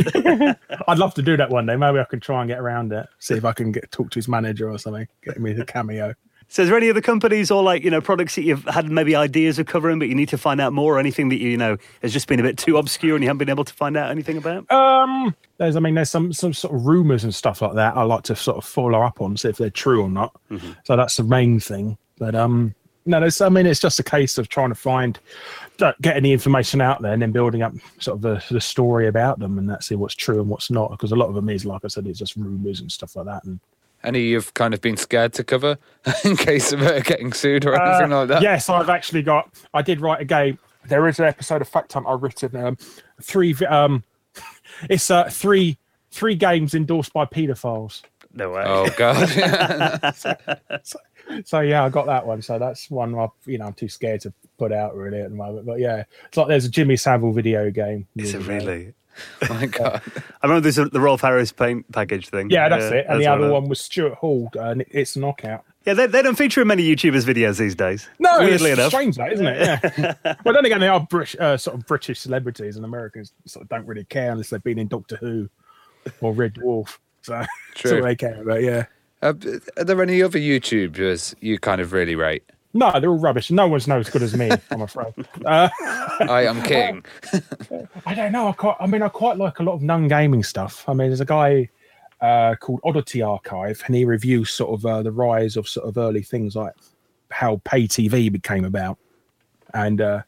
I'd love to do that one day. Maybe I can try and get around it. See if I can get talk to his manager or something. Get me the cameo. So, is there any other companies or like you know products that you've had maybe ideas of covering, but you need to find out more, or anything that you, you know has just been a bit too obscure and you haven't been able to find out anything about? Um, there's, I mean, there's some some sort of rumours and stuff like that. I like to sort of follow up on, see if they're true or not. Mm-hmm. So that's the main thing. But um, no, there's, I mean, it's just a case of trying to find, getting the information out there and then building up sort of the, the story about them and that, see what's true and what's not. Because a lot of them is, like I said, it's just rumours and stuff like that. And any you've kind of been scared to cover in case of uh, getting sued or anything uh, like that? Yes, I've actually got... I did write a game. There is an episode of Fact Hunt I've written. Um, three... Um, it's uh, three three games endorsed by paedophiles. No way. Oh, God. so, so, so, yeah, I got that one. So that's one I, you know, I'm too scared to put out, really, at the moment. But, yeah, it's like there's a Jimmy Savile video game. Is it really? Know. My God. I remember this, the Rolf Harris paint package thing. Yeah, that's yeah, it. And that's the other one was Stuart Hall, and it's Knockout. Yeah, they, they don't feature in many YouTubers' videos these days. No, weirdly it's enough. Strange, that, isn't it? Yeah. Well, then again, they are British, uh, sort of British celebrities, and Americans sort of don't really care unless they've been in Doctor Who or Red Dwarf. So that's all they care about, yeah. Uh, are there any other YouTubers you kind of really rate? No, they're all rubbish. No one's no as good as me, I'm afraid. Uh, I am king. I, I don't know. I, quite, I mean, I quite like a lot of non-gaming stuff. I mean, there's a guy uh, called Oddity Archive, and he reviews sort of uh, the rise of sort of early things like how pay T V became about, and uh,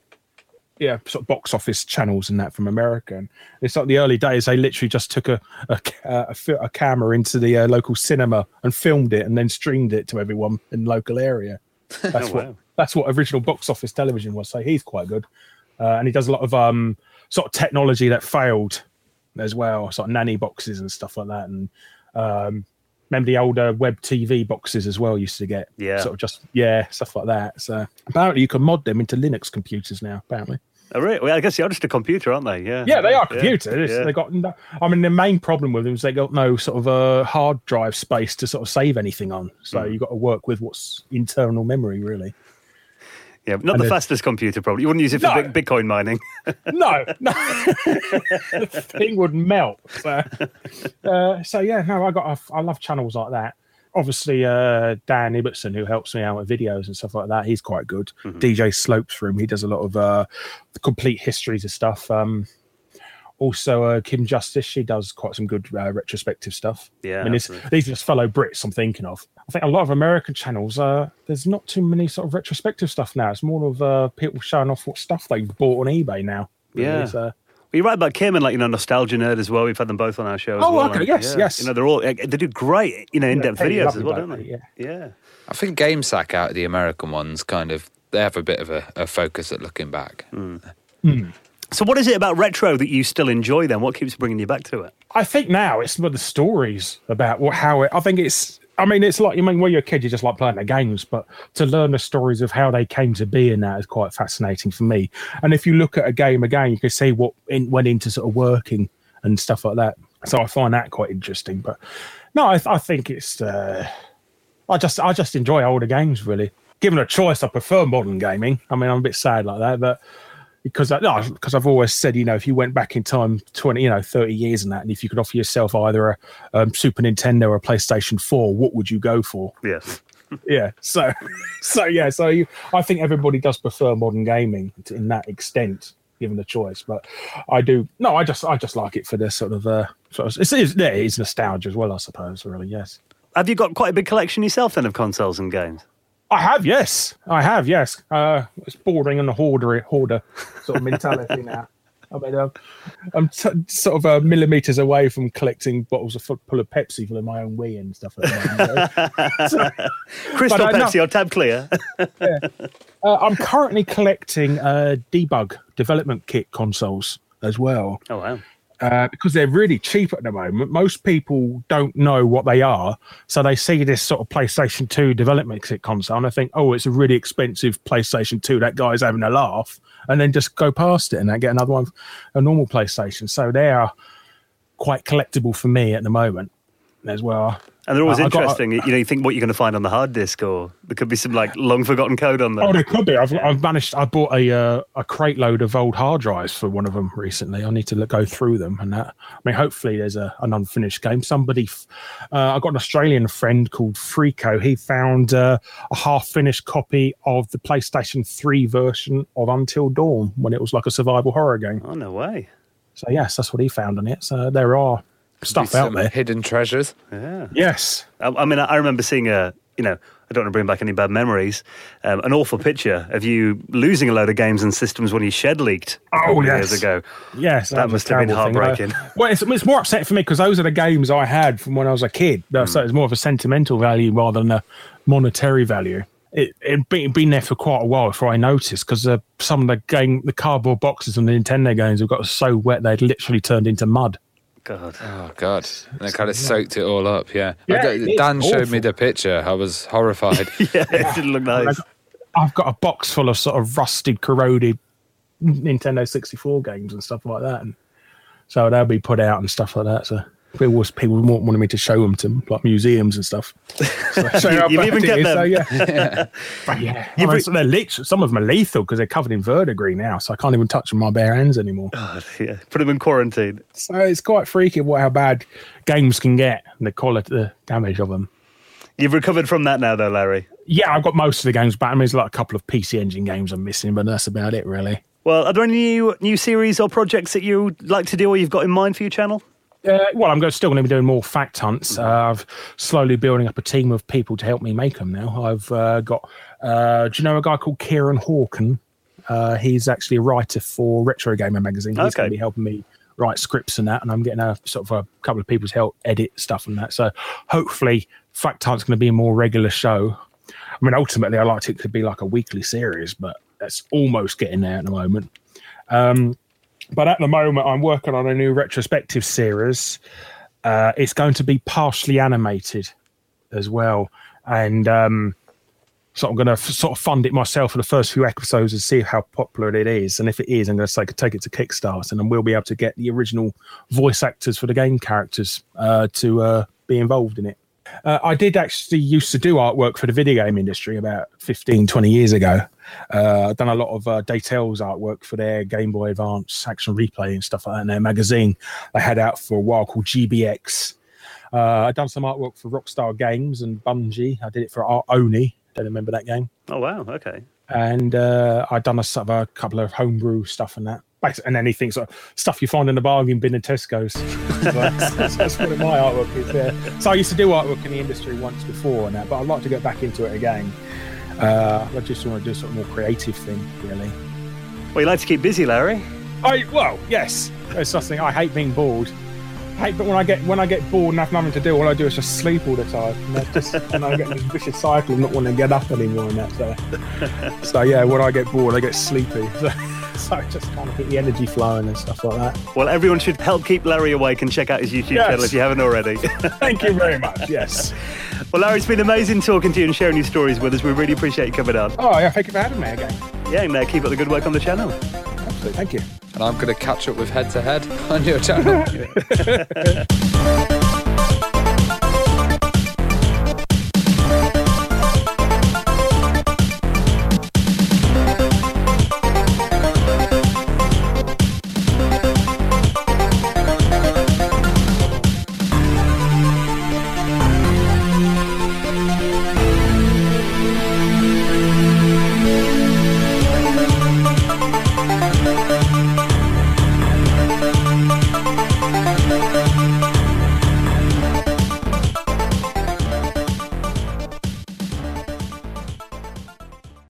yeah, sort of box office channels and that from America. And it's like the early days, they literally just took a a, a, a camera into the uh, local cinema and filmed it, and then streamed it to everyone in the local area. That's oh, what wow. that's what original box office television was. So he's quite good, uh, and he does a lot of um, sort of technology that failed as well, sort of nanny boxes and stuff like that. And um, remember the older web T V boxes as well used to get, yeah, sort of just yeah stuff like that. So apparently you can mod them into Linux computers now. Apparently, oh really? Well, I guess they are just a computer, aren't they? Yeah, yeah, they are computers. Yeah. They got no, I mean, the main problem with them is they got no sort of uh, hard drive space to sort of save anything on. So mm. you've got to work with what's internal memory, really. Yeah, not and the fastest computer, probably. You wouldn't use it for no. Bitcoin mining. No, no. The thing would melt. So, uh, so yeah, no, I got. I love channels like that. Obviously, uh, Dan Ibbotson, who helps me out with videos and stuff like that, he's quite good. Mm-hmm. D J Slope's Room, he does a lot of uh, complete histories of stuff. Um, also, uh, Kim Justice, she does quite some good uh, retrospective stuff. Yeah, I mean, these are just fellow Brits I'm thinking of. I think a lot of American channels, uh, there's not too many sort of retrospective stuff now. It's more of uh, people showing off what stuff they bought on eBay now. Yeah. Really. You're right about Kim and, like, you know, Nostalgia Nerd as well. We've had them both on our show as oh, well. Oh, okay, and, yes, yeah, yes. You know, they're all, they do great, you know, in-depth yeah, videos as well, don't they? Yeah. yeah. I think GameSack out of the American ones kind of, they have a bit of a, a focus at looking back. Mm. Mm. So what is it about retro that you still enjoy then? What keeps bringing you back to it? I think now it's the stories about what, how it, I think it's, I mean, it's like, you I mean, when you're a kid, you just like playing the games, but to learn the stories of how they came to be in that is quite fascinating for me. And if you look at a game again, you can see what in, went into sort of working and stuff like that. So I find that quite interesting. But no, I, I think it's, uh, I just I just enjoy older games, really. Given a choice, I prefer modern gaming. I mean, I'm a bit sad like that, but because I, no, because I've always said, you know, if you went back in time twenty, you know, thirty years and that, and if you could offer yourself either a um, Super Nintendo or a PlayStation four, what would you go for? Yes. Yeah. So, so yeah. So you, I think everybody does prefer modern gaming to, in that extent, given the choice. But I do. No, I just, I just like it for this sort of. Uh, sort of it's, it's, yeah, it is nostalgia as well, I suppose. Really, yes. Have you got quite a big collection yourself then of consoles and games? I have, yes. I have, yes. Uh, it's bordering on the hoarder, hoarder sort of mentality now. I mean, um, I'm t- sort of uh, millimetres away from collecting bottles of full of Pepsi for my own Wii and stuff like that. So, Crystal but, uh, Pepsi no, or Tab Clear. Yeah. uh, I'm currently collecting uh, debug development kit consoles as well. Oh, wow. Uh, because they're really cheap at the moment. Most people don't know what they are, so they see this sort of PlayStation two development kit console and they think, oh, it's a really expensive PlayStation two, that guy's having a laugh, and then just go past it and then get another one, a normal PlayStation. So they are quite collectible for me at the moment as well. And they're always uh, interesting. Got, uh, you know, you think what you're going to find on the hard disk, or there could be some like long forgotten code on there. Oh, there could be. I've, I've managed. I bought a uh, a crate load of old hard drives for one of them recently. I need to look, go through them, and that. I mean, hopefully there's a, an unfinished game. Somebody, uh, I got an Australian friend called Frico. He found uh, a half finished copy of the PlayStation three version of Until Dawn when it was like a survival horror game. Oh no way! So yes, that's what he found on it. So there are. Stuff out there, hidden treasures. Yeah. Yes. I, I mean, I remember seeing a you know, I don't want to bring back any bad memories, um, an awful picture of you losing a load of games and systems when your shed leaked a couple oh, yes. years ago. Yes. That, that must have been heartbreaking. I, well, it's, it's more upset for me because those are the games I had from when I was a kid. Mm. So it's more of a sentimental value rather than a monetary value. It, it'd been, been there for quite a while before I noticed because uh, some of the game, the cardboard boxes and the Nintendo games have got so wet they'd literally turned into mud. God. Oh, God. And it kind of soaked it all up, yeah. yeah I, Dan showed awful. me the picture. I was horrified. yeah, it didn't look nice. I've got a box full of sort of rusted, corroded Nintendo sixty-four games and stuff like that. And so they'll be put out and stuff like that, so... People, people wanted me to show them to like museums and stuff. So, so you you even get them. So, yeah. yeah. But yeah. I mean, so they're lethal. Some of them are lethal because they're covered in verdigris now, so I can't even touch them with my bare hands anymore. Oh, yeah. Put them in quarantine. So it's quite freaky what how bad games can get and the quality, the damage of them. You've recovered from that now, though, Larry. Yeah, I've got most of the games back. I mean, there's like a couple of P C Engine games I'm missing, but that's about it, really. Well, are there any new, new series or projects that you'd like to do or you've got in mind for your channel? Uh, well, I'm still going to be doing more fact hunts. Uh, I've slowly building up a team of people to help me make them now. I've uh, got, uh, do you know a guy called Kieran Hawken? Uh, he's actually a writer for Retro Gamer magazine. He's okay. going to be helping me write scripts and that, and I'm getting a sort of a couple of people to help edit stuff and that. So hopefully fact hunt's going to be a more regular show. I mean, ultimately, I liked it could be like a weekly series, but that's almost getting there at the moment. Um But at the moment, I'm working on a new retrospective series. Uh, it's going to be partially animated as well. And um, so I'm going to f- sort of fund it myself for the first few episodes and see how popular it is. And if it is, I'm going to say, take it to Kickstarter. And then we'll be able to get the original voice actors for the game characters uh, to uh, be involved in it. Uh, I did actually used to do artwork for the video game industry about fifteen, twenty years ago. Uh, I've done a lot of uh, Daytel's artwork for their Game Boy Advance Action Replay and stuff like that in their magazine they had out for a while called G B X. Uh, I've done some artwork for Rockstar Games and Bungie. I did it for Art Oni. Don't remember that game. Oh, wow. Okay. And uh, I've done a, sort of a couple of homebrew stuff and that. And anything sort of stuff you find in the bargain bin at Tesco's. that's, that's what my artwork is there. Yeah. So I used to do artwork in the industry once before and that, but I'd like to get back into it again. Uh, I just want to do a sort of more creative thing, really. Well, you like to keep busy, Larry. I well, yes. It's something I hate being bored. I hate, but when I get when I get bored and have nothing to do, all I do is just sleep all the time. And I just and I get this vicious cycle of not wanting to get up anymore and that. So, so yeah, when I get bored, I get sleepy. So. So just kind of get the energy flowing and stuff like that. Well, everyone should help keep Larry awake and check out his YouTube yes. channel if you haven't already. Thank you very much, yes. Well, Larry, it's been amazing talking to you and sharing your stories with us. We really appreciate you coming on. Oh, yeah, thank you for having me again. Yeah, and uh, keep up the good work on the channel. Absolutely, thank you. And I'm going to catch up with Head to Head on your channel.